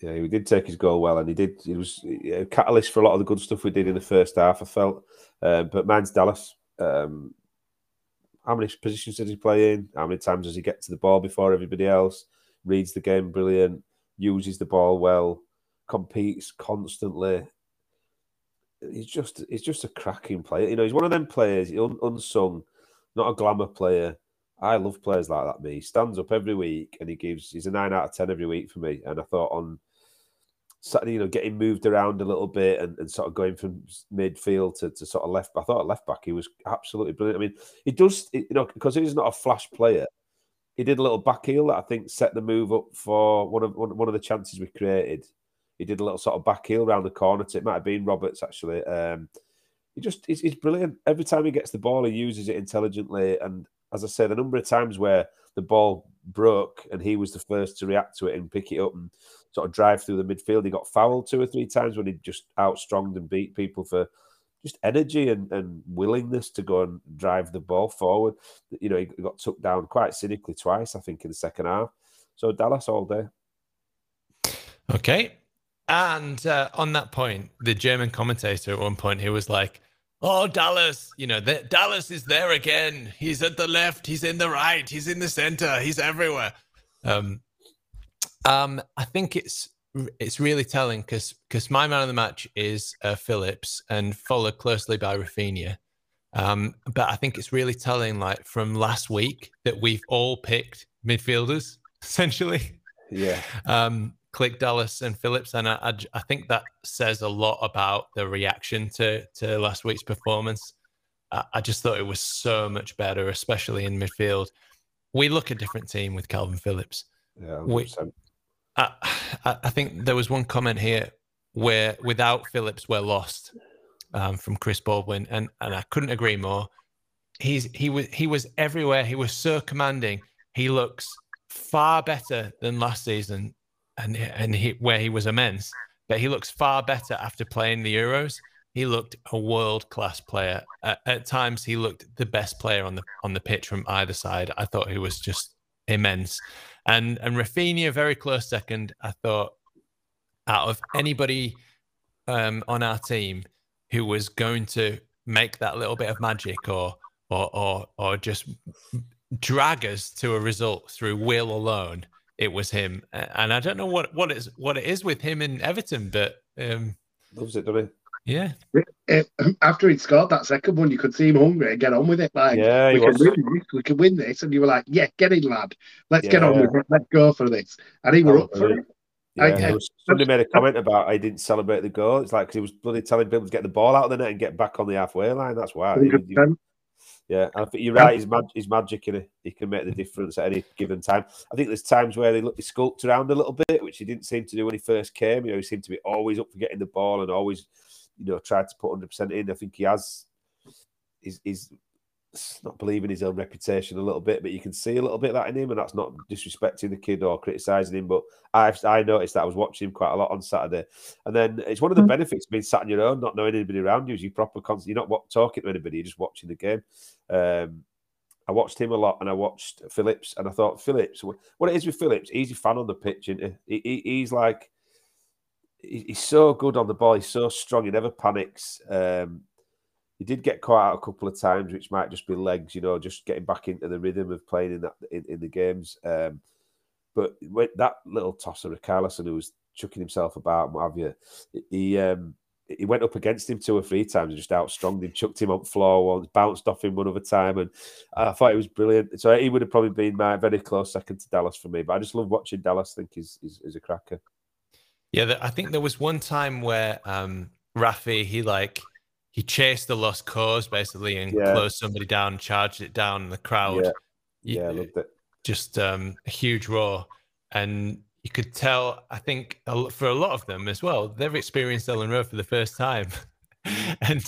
Yeah, he did take his goal well, and he did. He was a catalyst for a lot of the good stuff we did in the first half, I felt. Uh, but mine's Dallas. Um, how many positions did he play in? How many times does he get to the ball before everybody else? Reads the game brilliant, uses the ball well, competes constantly. He's just, he's just a cracking player. You know, he's one of them players, un unsung, not a glamour player. I love players like that, me. He stands up every week and he gives, he's a nine out of ten every week for me. And I thought on Saturday, you know, getting moved around a little bit and, and sort of going from midfield to, to sort of left back. I thought at left back, he was absolutely brilliant. I mean, he does, it, you know, because he's not a flash player. He did a little back heel that I think set the move up for one of one, one of the chances we created. He did a little sort of back heel around the corner. To, it might have been Roberts, actually. Um, he just, he's, he's brilliant. Every time he gets the ball, he uses it intelligently. And as I say, the number of times where the ball broke and he was the first to react to it and pick it up and sort of drive through the midfield. He got fouled two or three times when he just outstronged and beat people for just energy and, and willingness to go and drive the ball forward. You know, he got took down quite cynically twice, I think, in the second half. So Dallas all day. Okay. And uh, on that point, the German commentator at one point, he was like, oh, Dallas, you know, the, Dallas is there again. He's at the left. He's in the right. He's in the center. He's everywhere. Um, um, I think it's it's really telling because because my man of the match is uh, Phillips and followed closely by Rafinha. Um, but I think it's really telling, like, from last week that we've all picked midfielders, essentially. Yeah. Um, Klich, Dallas and Phillips. And I, I, I think that says a lot about the reaction to, to last week's performance. I, I just thought it was so much better, especially in midfield. We look a different team with Calvin Phillips. Yeah, we, I, I, I think there was one comment here where without Phillips, we're lost. Um, from Chris Baldwin, and and I couldn't agree more. He's he was he was everywhere. He was so commanding. He looks far better than last season, and and he, where he was immense. But he looks far better after playing the Euros. He looked a world class player. At, at times, he looked the best player on the on the pitch from either side. I thought he was just immense, and and Rafinha very close second. I thought out of anybody um, on our team who was going to make that little bit of magic or, or or or just drag us to a result through will alone, it was him. And I don't know what what it's what it is with him in Everton, but um, loves it, doesn't he? Yeah. After he'd scored that second one, you could see him hungry and get on with it. Like, yeah, we can win this, we can win this, and you were like, yeah, get in, lad. Let's yeah. get on with it. Let's go for this. And he were up for it. Yeah, I, I, was, somebody made a comment about I didn't celebrate the goal. It's like, because he was bloody telling people to get the ball out of the net and get back on the halfway line. That's why. He, he, yeah, I think you're right. He's, mag, he's magic and he can make the difference at any given time. I think there's times where he, he skulked around a little bit, which he didn't seem to do when he first came. You know, he seemed to be always up for getting the ball and always, you know, tried to put one hundred percent in. I think he has, he's, he's not believing his own reputation a little bit, but you can see a little bit of that in him, and that's not disrespecting the kid or criticising him, but I've, I noticed that I was watching him quite a lot on Saturday. And then it's one of the benefits of being sat on your own, not knowing anybody around you, is you proper constantly, you're not talking to anybody, you're just watching the game. Um, I watched him a lot, and I watched Phillips, and I thought, Phillips, what it is with Phillips, he's a fan on the pitch, isn't he? He, he he's like, he, he's so good on the ball, he's so strong, he never panics. Um, He did get caught out a couple of times, which might just be legs, you know, just getting back into the rhythm of playing in that in, in the games. Um, but when that little tosser of Carlson, who was chucking himself about and what have you, he um, he went up against him two or three times and just outstrung him, chucked him on the floor once, bounced off him one other time, and I thought it was brilliant. So he would have probably been my very close second to Dallas for me. But I just love watching Dallas. I think he's he's, he's a cracker. Yeah, I think there was one time where um, Rafi, he like. He chased the lost cause, basically, and yeah. closed somebody down, charged it down in the crowd. Yeah, you, yeah I loved it. Just um, a huge roar. And you could tell, I think, for a lot of them as well, they've experienced Elland Road for the first time. And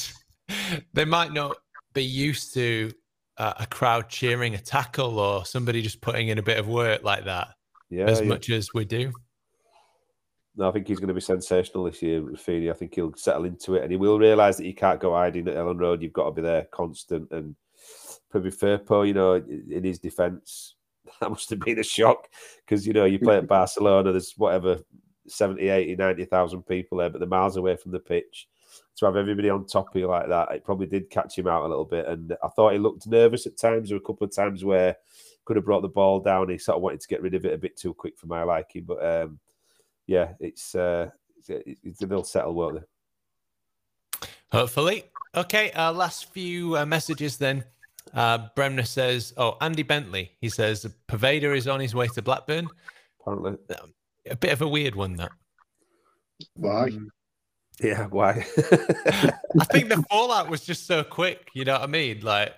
they might not be used to uh, a crowd cheering a tackle or somebody just putting in a bit of work like that yeah, as yeah. much as we do. No, I think he's going to be sensational this year, Rafinha. I think he'll settle into it, and he will realise that you can't go hiding at Elland Road. You've got to be there constant. And probably Furpo, you know, in his defence, that must have been a shock because, you know, you play at Barcelona, there's whatever, seventy, eighty, ninety thousand people there, but they're miles away from the pitch. To have everybody on top of you like that, it probably did catch him out a little bit. And I thought he looked nervous at times. There were a couple of times where he could have brought the ball down. He sort of wanted to get rid of it a bit too quick for my liking, but... um Yeah, it's uh, it's a little settled, won't it? Hopefully. Okay, our last few uh, messages then. Uh, Bremner says, oh, Andy Bentley, he says, Pervader is on his way to Blackburn. Apparently. Um, a bit of a weird one, that. Why? Yeah, why? I think the fallout was just so quick, you know what I mean? Like,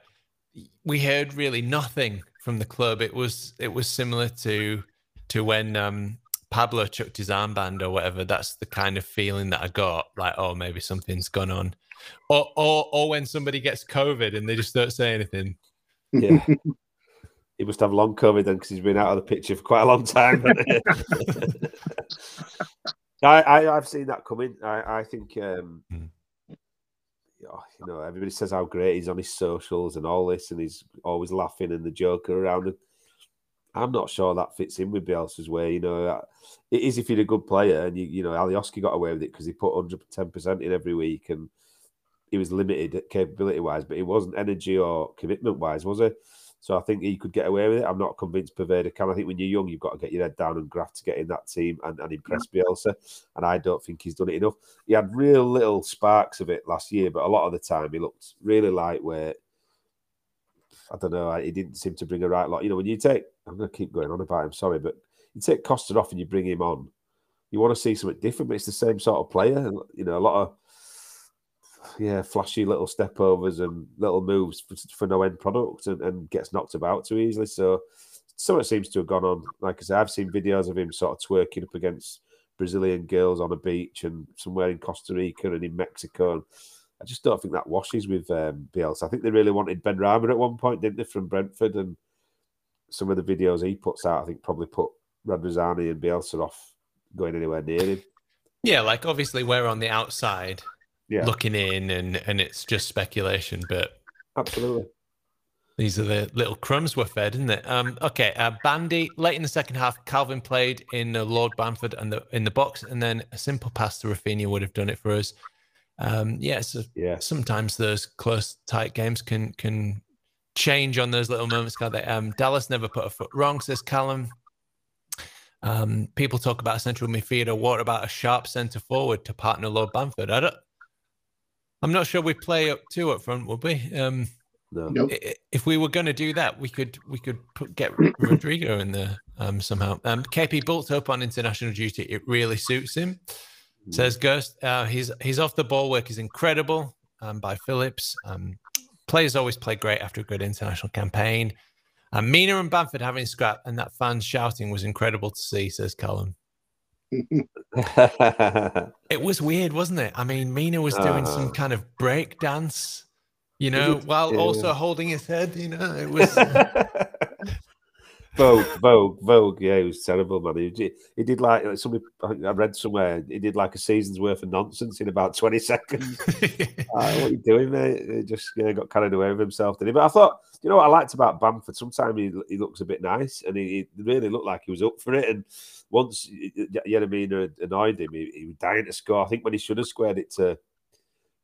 we heard really nothing from the club. It was, it was similar to, to when... Um, Pablo chucked his armband or whatever. That's the kind of feeling that I got. Like, oh, maybe something's gone on. Or or, or when somebody gets COVID and they just don't say anything. Yeah. He must have long COVID then because he's been out of the picture for quite a long time. I, I, I've seen that coming. I, I think, um, mm. oh, you know, everybody says how great he's on his socials and all this, and he's always laughing and the joker around him. I'm not sure that fits in with Bielsa's way. You know, it is if you're a good player, and you, you know, Alioski got away with it because he put one hundred ten percent in every week, and he was limited capability wise, but it wasn't energy or commitment wise, was it? So I think he could get away with it. I'm not convinced Pervada can. I think when you're young, you've got to get your head down and graft to get in that team and, and impress Bielsa. And I don't think he's done it enough. He had real little sparks of it last year, but a lot of the time he looked really lightweight. I don't know. He didn't seem to bring a right lot. You know, when you take, I'm going to keep going on about him, sorry, but you take Costa off and you bring him on, you want to see something different, but it's the same sort of player. You know, a lot of, yeah, flashy little stepovers and little moves for, for no end product, and, and gets knocked about too easily. So, something seems to have gone on. Like I said, I've seen videos of him sort of twerking up against Brazilian girls on a beach and somewhere in Costa Rica and in Mexico. And I just don't think that washes with um, Bielsa. I think they really wanted Ben Rama at one point, didn't they, from Brentford? And some of the videos he puts out, I think, probably put Radrazani and Bielsa off going anywhere near him. Yeah, like obviously we're on the outside. Yeah. Looking in, and, and it's just speculation, but absolutely, these are the little crumbs we're fed, isn't it? Um, okay, uh, Bandy late in the second half, Calvin played in uh, Lord Bamford and the in the box, and then a simple pass to Rafinha would have done it for us. Um, yeah, so yeah, sometimes those close, tight games can can change on those little moments, can't they? Um, Dallas never put a foot wrong, says Callum. Um, people talk about a central midfielder. What about a sharp centre forward to partner Lord Bamford? I don't. I'm not sure we play up two up front, would we? Um, no. If we were going to do that, we could we could put, get Rodrigo in there um, somehow. Um, K P Bolt up on international duty. It really suits him, mm. says Gerst. Uh, he's he's off the ball work is incredible um, by Phillips. Um, players always play great after a good international campaign. Uh, Mina and Bamford having scrap, and that fan shouting was incredible to see, says Colin. It was weird, wasn't it? I mean, Mina was doing uh, some kind of break dance, you know, while yeah. also holding his head, you know. It was Vogue, Vogue, Vogue. Yeah, it was terrible, man. He did, he did like, like somebody I read somewhere, he did like a season's worth of nonsense in about twenty seconds. Like, what are you doing, mate? He just yeah, got carried away with himself, didn't he? But I thought, you know what I liked about Bamford? Sometimes he, he looks a bit nice, and he, he really looked like he was up for it. And once Yeremina annoyed him, he, he was dying to score. I think when he should have squared it to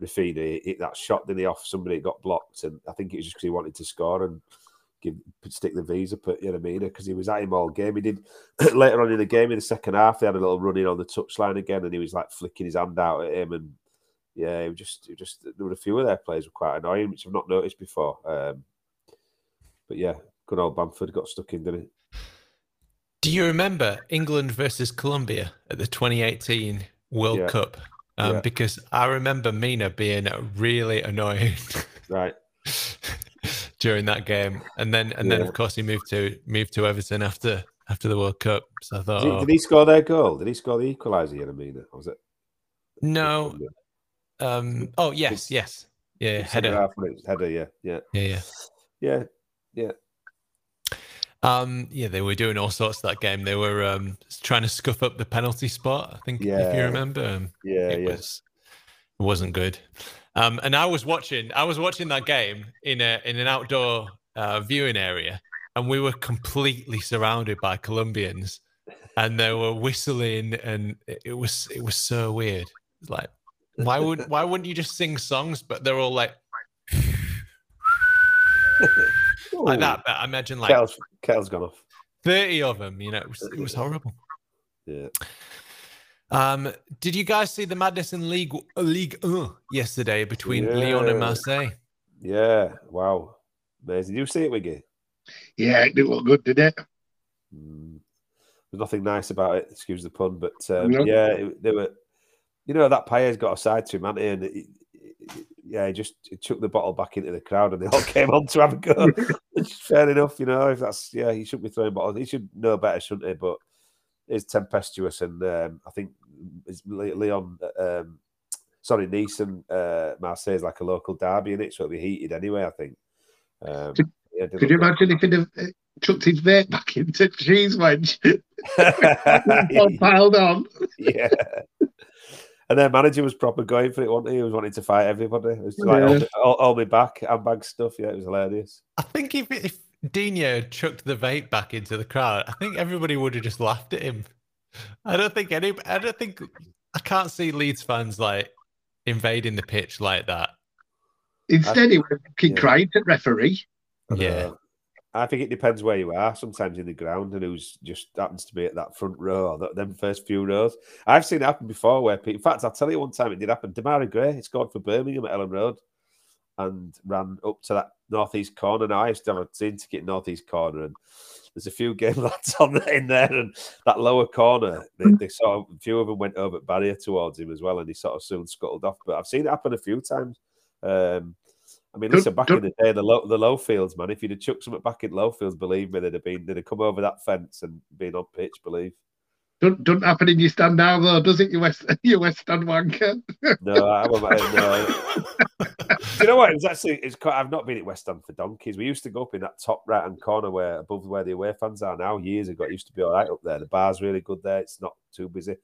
Rafinha, he hit that shot, then he off somebody, got blocked. And I think it was just because he wanted to score and give, stick the visa, put Yeremina, because he was at him all game. He did later on in the game, in the second half, they had a little run in on the touchline again, and he was like flicking his hand out at him. And yeah, it was just, it just there were a few of their players were quite annoying, which I've not noticed before. Um, but yeah, good old Bamford got stuck in, didn't he? Do you remember England versus Colombia at the twenty eighteen World yeah. Cup? Um, yeah. Because I remember Mina being really annoying, right, during that game, and then and yeah. then of course he moved to moved to Everton after after the World Cup. So I thought, did, oh. did he score their goal? Did he score the equaliser in Mina? Was it? No. Um, oh yes, yes, yeah, header, header, yeah, yeah, yeah, yeah, yeah. Um, yeah, they were doing all sorts that game. They were um, trying to scuff up the penalty spot, I think, yeah. if you remember. Um, yeah, it, yeah. Was, it wasn't good. Um, and I was watching I was watching that game in a, in an outdoor uh, viewing area, and we were completely surrounded by Colombians, and they were whistling, and it was it was so weird. Like, why would why wouldn't you just sing songs? But they're all like like that, but I imagine like Kettle's, Kettle's gone off thirty of them. You know, it was, it was horrible. Yeah. Um, did you guys see the madness in League League uh, yesterday between yeah. Leon and Marseille? Yeah. Wow. Amazing. Did you see it, Wiggy? Yeah, it did look good, didn't it? Mm. There's nothing nice about it. Excuse the pun, but um, no. yeah, it, they were. You know that Payet's got a side to him, hasn't he? And it, yeah, he just he took the bottle back into the crowd, and they all came on to have a go. Fair enough, you know. If that's yeah, he shouldn't be throwing bottles. He should know better, shouldn't he? But it's tempestuous, and um, I think Leon, um, sorry, Nice and uh, Marseille is like a local derby, in it, so it'll be heated anyway. I think. Um, could yeah, could you imagine if he'd have chucked his vape back into cheese wedge? All piled on. Yeah. And their manager was proper going for it, wasn't he? He was wanting to fight everybody. It was like, yeah. hold, hold, hold me back, handbag stuff. Yeah, it was hilarious. I think if, if Digne chucked the vape back into the crowd, I think everybody would have just laughed at him. I don't think any. I don't think. I can't see Leeds fans like invading the pitch like that. Instead, he would have yeah. crying at referee. Yeah, I think it depends where you are. Sometimes in the ground, and who's just happens to be at that front row or that, them first few rows. I've seen it happen before. Where people, in fact, I'll tell you one time it did happen. Damari Gray scored for Birmingham at Elland Road and ran up to that northeast corner. Now I used to have a season ticket in northeast corner, and there's a few game lads on in there, and that lower corner, they, they sort of, a few of them went over barrier towards him as well, and he sort of soon scuttled off. But I've seen it happen a few times. Um, I mean, listen, back in the day, the low, the low fields, man. If you'd have chucked something back in low fields, believe me, they'd have been, they'd have come over that fence and been on pitch. Believe. Don't, don't happen in your stand now, though, does it? You West, you West stand wanker. No, I haven't. No. Do you know what? It was actually, it's quite, I've not been at West Ham for donkeys. We used to go up in that top right hand corner where above where the away fans are now. Years ago, it used to be all right up there. The bar's really good there. It's not too busy,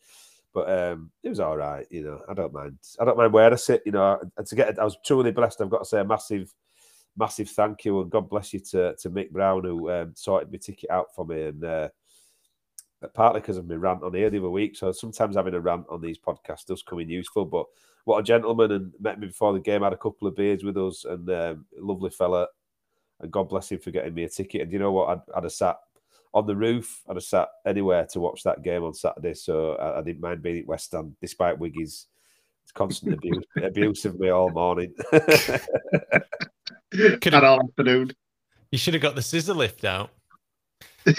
but um, it was all right. You know, I don't mind. I don't mind where I sit. You know, and to get, I was truly blessed. I've got to say a massive, massive thank you and God bless you to to Mick Brown who um, sorted my ticket out for me and. Uh, Partly because of my rant on here the other week, so sometimes having a rant on these podcasts does come in useful. But what a gentleman, and met me before the game, had a couple of beers with us, and um, lovely fella. And God bless him for getting me a ticket. And you know what? I'd, I'd have sat on the roof, I'd have sat anywhere to watch that game on Saturday, so I, I didn't mind being at West Ham, despite Wiggy's constant abuse, abuse of me all morning. Could have, all afternoon. You should have got the scissor lift out. It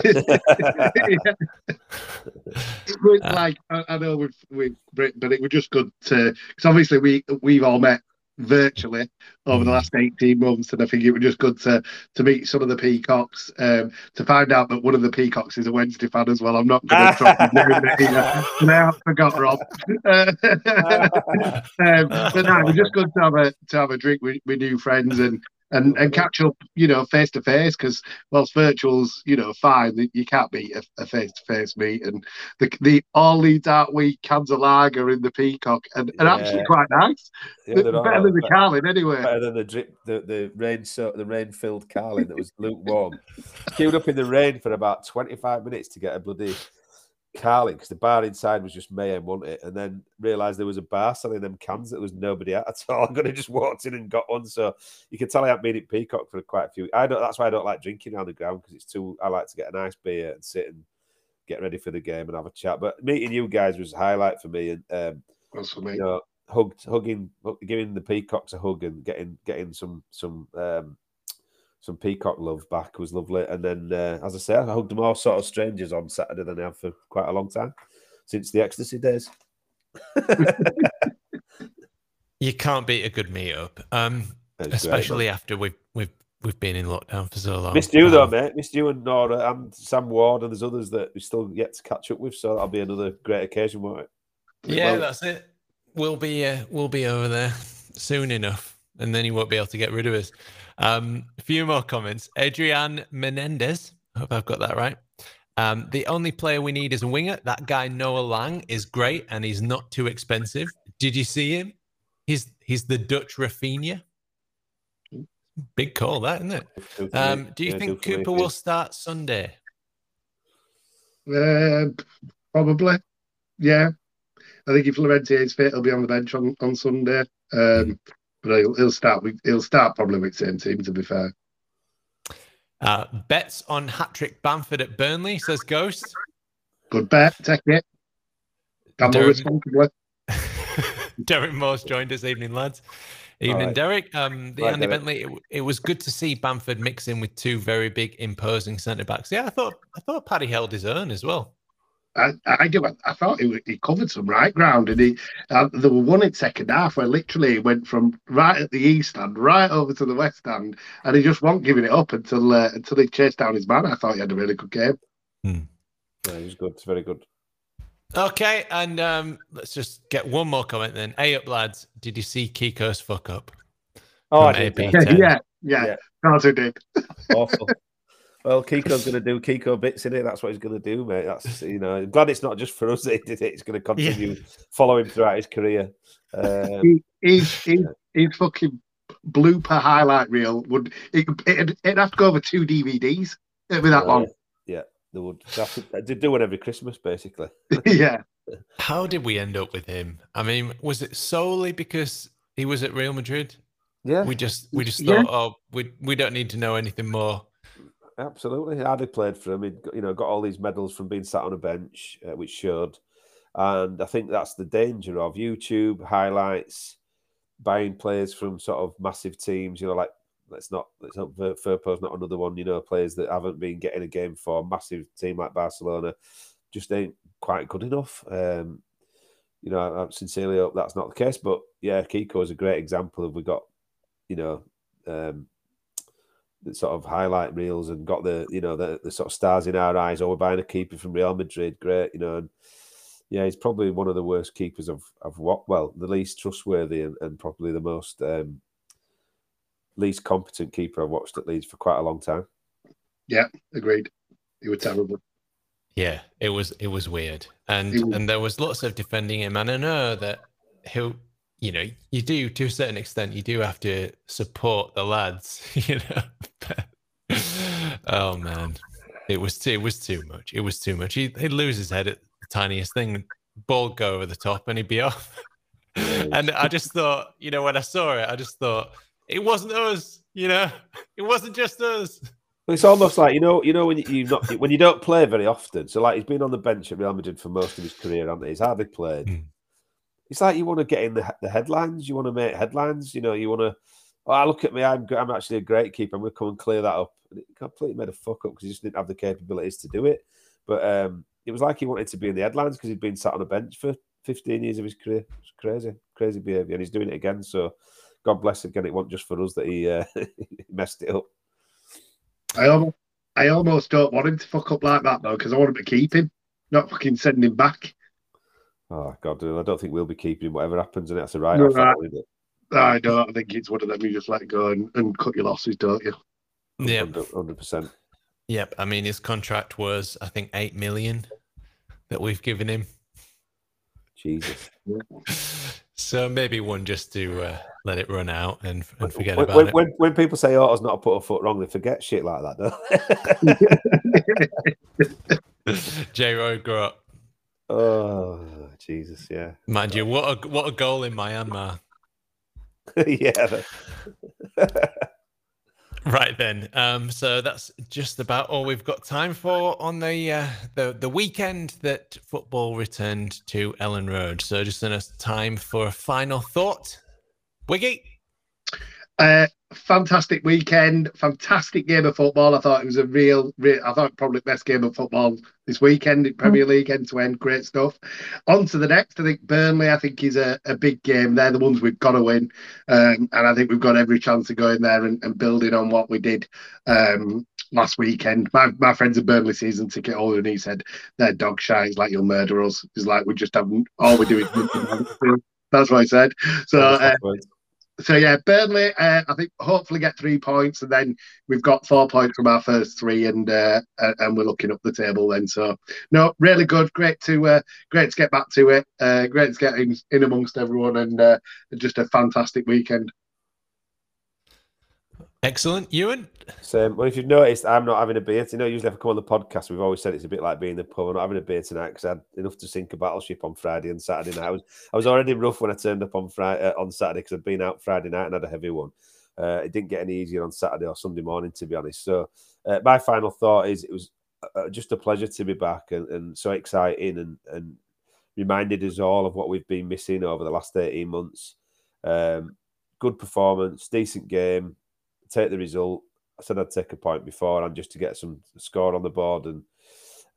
was like I, I know we've, we've but it was just good to, because obviously we we've all met virtually over the last eighteen months, and I think it was just good to to meet some of the Peacocks, um, to find out that one of the Peacocks is a Wednesday fan as well. I'm not going to drop his name either. Now I forgot Rob. um, but no, it was just good to have a to have a drink with, with new friends and. And, and catch up, you know, face to face, because whilst virtual's, you know, fine, you can't beat a, a face to face meet. And the the all Leeds Art Week cans of lager in the Peacock, and, and yeah. actually quite nice. Yeah, better all, than the better, Carlin, anyway. Better than the drip, the the rain so the rain filled Carlin that was lukewarm. Queued up in the rain for about twenty five minutes to get a bloody Carling, because the bar inside was just mayhem, wasn't it? And then realised there was a bar selling them cans that there was nobody at at all. I'm going to just walked in and got one. So you can tell I haven't been at Peacock for quite a few. I don't. That's why I don't like drinking on the ground, because it's too. I like to get a nice beer and sit and get ready for the game and have a chat. But meeting you guys was a highlight for me. And um, that's for me. You know, hugged, hugging, giving the Peacocks a hug and getting getting some some. Um, Some Peacock love back was lovely. And then, uh, as I say, I hugged more sort of strangers on Saturday than I have for quite a long time, since the ecstasy days. You can't beat a good meet-up, um, especially great, after we've, we've, we've been in lockdown for so long. Missed you, um, though, mate. Missed you and Nora and Sam Ward, and there's others that we still yet to catch up with, so that'll be another great occasion, won't it? Yeah, well, that's it. We'll be, uh, we'll be over there soon enough, and then you won't be able to get rid of us. Um, a few more comments. Adrian Menendez, I hope I've got that right. Um, the only player we need is a winger. That guy Noah Lang is great, and he's not too expensive. Did you see him? He's he's the Dutch Rafinha. Big call, that, isn't it? Um, do you yeah, think Cooper will start Sunday? Uh, probably. Yeah, I think if Llorente is fit, he'll be on the bench on on Sunday. Um, mm. But he'll, he'll start. With, he'll start probably with the same team, to be fair. Uh, bets on hat-trick Bamford at Burnley, says Ghost. Good bet. Take it. Gamble responsibly. Derek Moore's joined us. Evening, lads. Evening, right. Derek. Um, the right, Andy Derek. Bentley. It, it was good to see Bamford mix in with two very big, imposing centre backs. Yeah, I thought. I thought Paddy held his own as well. I, I do. I, I thought he, he covered some right ground, and he uh, there were one in second half where literally he went from right at the east end right over to the west end, and he just wasn't giving it up until uh, until he chased down his man. I thought he had a really good game. Hmm. Yeah, he was good. It's very good. Okay, and um, let's just get one more comment then. Hey up, lads! Did you see Kiko's fuck up? Oh, I did. Yeah, yeah, yeah. That's who did. Awful. Well, Kiko's going to do Kiko bits in it. That's what he's going to do, mate. That's, you know, I'm glad it's not just for us that he did it. It's going to continue yeah. follow him throughout his career. Um, he, he's, he's, he's fucking blooper highlight reel would it, it, it'd have to go over two D V Ds. It'd be that uh, long. Yeah, they would. They do it every Christmas, basically. Yeah. How did we end up with him? I mean, was it solely because he was at Real Madrid? Yeah. We just we just thought, yeah. oh, we we don't need to know anything more. Absolutely. I'd have played for him. He'd, you know, got all these medals from being sat on a bench, uh, which showed. And I think that's the danger of YouTube highlights, buying players from sort of massive teams. You know, like let's not let's not Furpo's not another one. You know, players that haven't been getting a game for a massive team like Barcelona just ain't quite good enough. Um, you know, I, I sincerely hope that's not the case. But yeah, Kiko is a great example of we got, you know, um, the sort of highlight reels and got the you know the the sort of stars in our eyes. Oh, we're buying a keeper from Real Madrid. Great, you know. And, yeah, he's probably one of the worst keepers of of what? Well, the least trustworthy and, and probably the most um, least competent keeper I've watched at Leeds for quite a long time. Yeah, agreed. He was terrible. Yeah, it was it was weird, and was... and there was lots of defending him. And I know that he'll, you know, you do to a certain extent, you do have to support the lads. You know, oh man, it was too, it was too much. It was too much. He he'd lose his head at tiniest thing, ball go over the top and he'd be off. And I just thought, you know, when I saw it, I just thought it wasn't us, you know, it wasn't just us. It's almost like, you know, you know when you you've not, when you don't play very often. So like he's been on the bench at Real Madrid for most of his career, hasn't he? He's hardly played. Mm. It's like you want to get in the, the headlines, you want to make headlines, you know, you want to, oh, look at me, I'm I'm actually a great keeper, I'm going to come and clear that up. And it completely made a fuck up because he just didn't have the capabilities to do it. But um it was like he wanted to be in the headlines because he'd been sat on a bench for fifteen years of his career. It's crazy, crazy behaviour. And he's doing it again. So God bless again. It wasn't just for us that he uh, messed it up. I almost, I almost don't want him to fuck up like that, though, because I want him to keep him, not fucking send him back. Oh, God, I don't think we'll be keeping him, whatever happens. And that's a right. No, I, it? I don't I think it's one of them. You just let go and, and cut your losses, don't you? Yeah. one hundred percent. Yep, I mean his contract was, I think, eight million that we've given him. Jesus. So maybe one just to uh, let it run out and, and forget when, about when, it. When, when people say Otto's not a put a foot wrong, they forget shit like that, don't they? J. Road grew up. Oh Jesus, yeah. Mind you, what a what a goal in Myanmar. Yeah. Right then, um, so that's just about all we've got time for on the uh, the the weekend that football returned to Elland Road. So just enough time for a final thought, Wiggy. Uh, fantastic weekend, fantastic game of football. I thought it was a real, real I thought probably the best game of football this weekend in Premier League end to end. Great stuff. On to the next. I think Burnley. I think is a, a big game. They're the ones we've got to win, um, and I think we've got every chance of going there and, and building on what we did um, last weekend. My my friend's a Burnley season ticket holder, and he said they're dog shy. He's like, you'll murder us. He's like, we just haven't. All we do is that's what I said. So. Uh, So, yeah, Burnley, uh, I think, hopefully get three points, and then we've got four points from our first three, and uh, and we're looking up the table then. So, no, really good. Great to uh, great to get back to it. Uh, great to get in, in amongst everyone, and uh, just a fantastic weekend. Excellent. Ewan? So, well, if you've noticed, I'm not having a beer. You know, usually if I come on the podcast, we've always said it's a bit like being in the pub. I'm not having a beer tonight because I had enough to sink a battleship on Friday and Saturday night. I was, I was already rough when I turned up on Friday, uh, on Saturday because I'd been out Friday night and had a heavy one. Uh, it didn't get any easier on Saturday or Sunday morning, to be honest. So uh, my final thought is it was uh, just a pleasure to be back and, and so exciting and, and reminded us all of what we've been missing over the last eighteen months. Um, good performance, decent game. Take the result. I said I'd take a point before, and just to get some score on the board and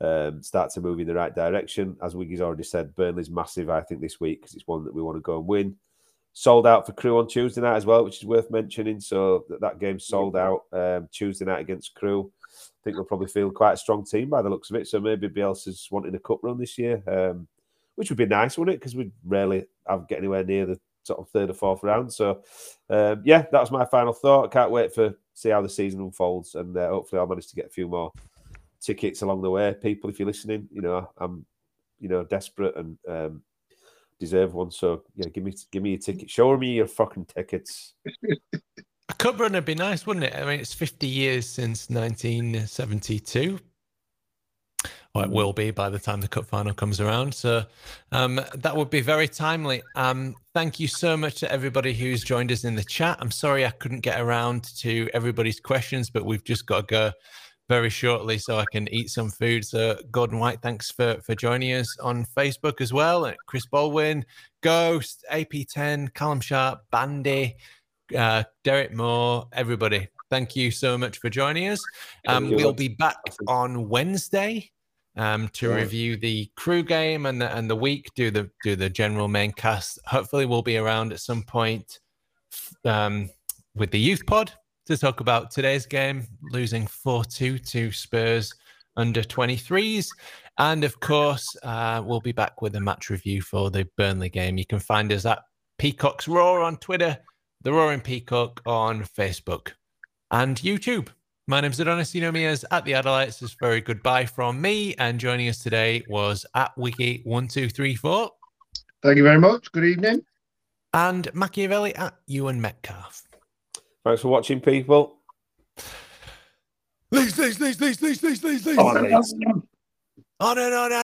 um, start to move in the right direction. As Wiggy's already said, Burnley's massive, I think, this week because it's one that we want to go and win. Sold out for Crewe on Tuesday night as well, which is worth mentioning. So that, that game sold out um, Tuesday night against Crewe. I think we'll probably feel quite a strong team by the looks of it. So maybe Bielsa's wanting a cup run this year, um, which would be nice, wouldn't it? Because we'd rarely have get anywhere near the sort of third or fourth round. So, um, yeah, that was my final thought. Can't wait for see how the season unfolds, and uh, hopefully I'll manage to get a few more tickets along the way. People, if you're listening, you know, I'm, you know, desperate and um, deserve one. So yeah, give me give me your ticket. Show me your fucking tickets. A cup run would be nice, wouldn't it? I mean, it's fifty years since nineteen seventy-two. Or it will be by the time the cup final comes around. So um, that would be very timely. Um, thank you so much to everybody who's joined us in the chat. I'm sorry I couldn't get around to everybody's questions, but we've just got to go very shortly so I can eat some food. So Gordon White, thanks for, for joining us on Facebook as well. Chris Baldwin, Ghost, A P ten, Callum Sharp, Bandy, uh, Derek Moore, everybody. Thank you so much for joining us. Um, we'll be back on Wednesday um, to yeah. review the crew game and the, and the week, do the do the general main cast. Hopefully we'll be around at some point um, with the youth pod to talk about today's game, losing four two to Spurs under twenty-threes. And, of course, uh, we'll be back with a match review for the Burnley game. You can find us at Peacock's Roar on Twitter, The Roaring Peacock on Facebook and YouTube. My name's Adonis, you know me as at the Adelites. It's very goodbye from me. And joining us today was at Wiggy one two three four. Thank you very much. Good evening. And Machiavelli at Ewan Metcalf. Thanks for watching, people. Leash, leash, leash, leash, leash, leash, leash, leash. On and on.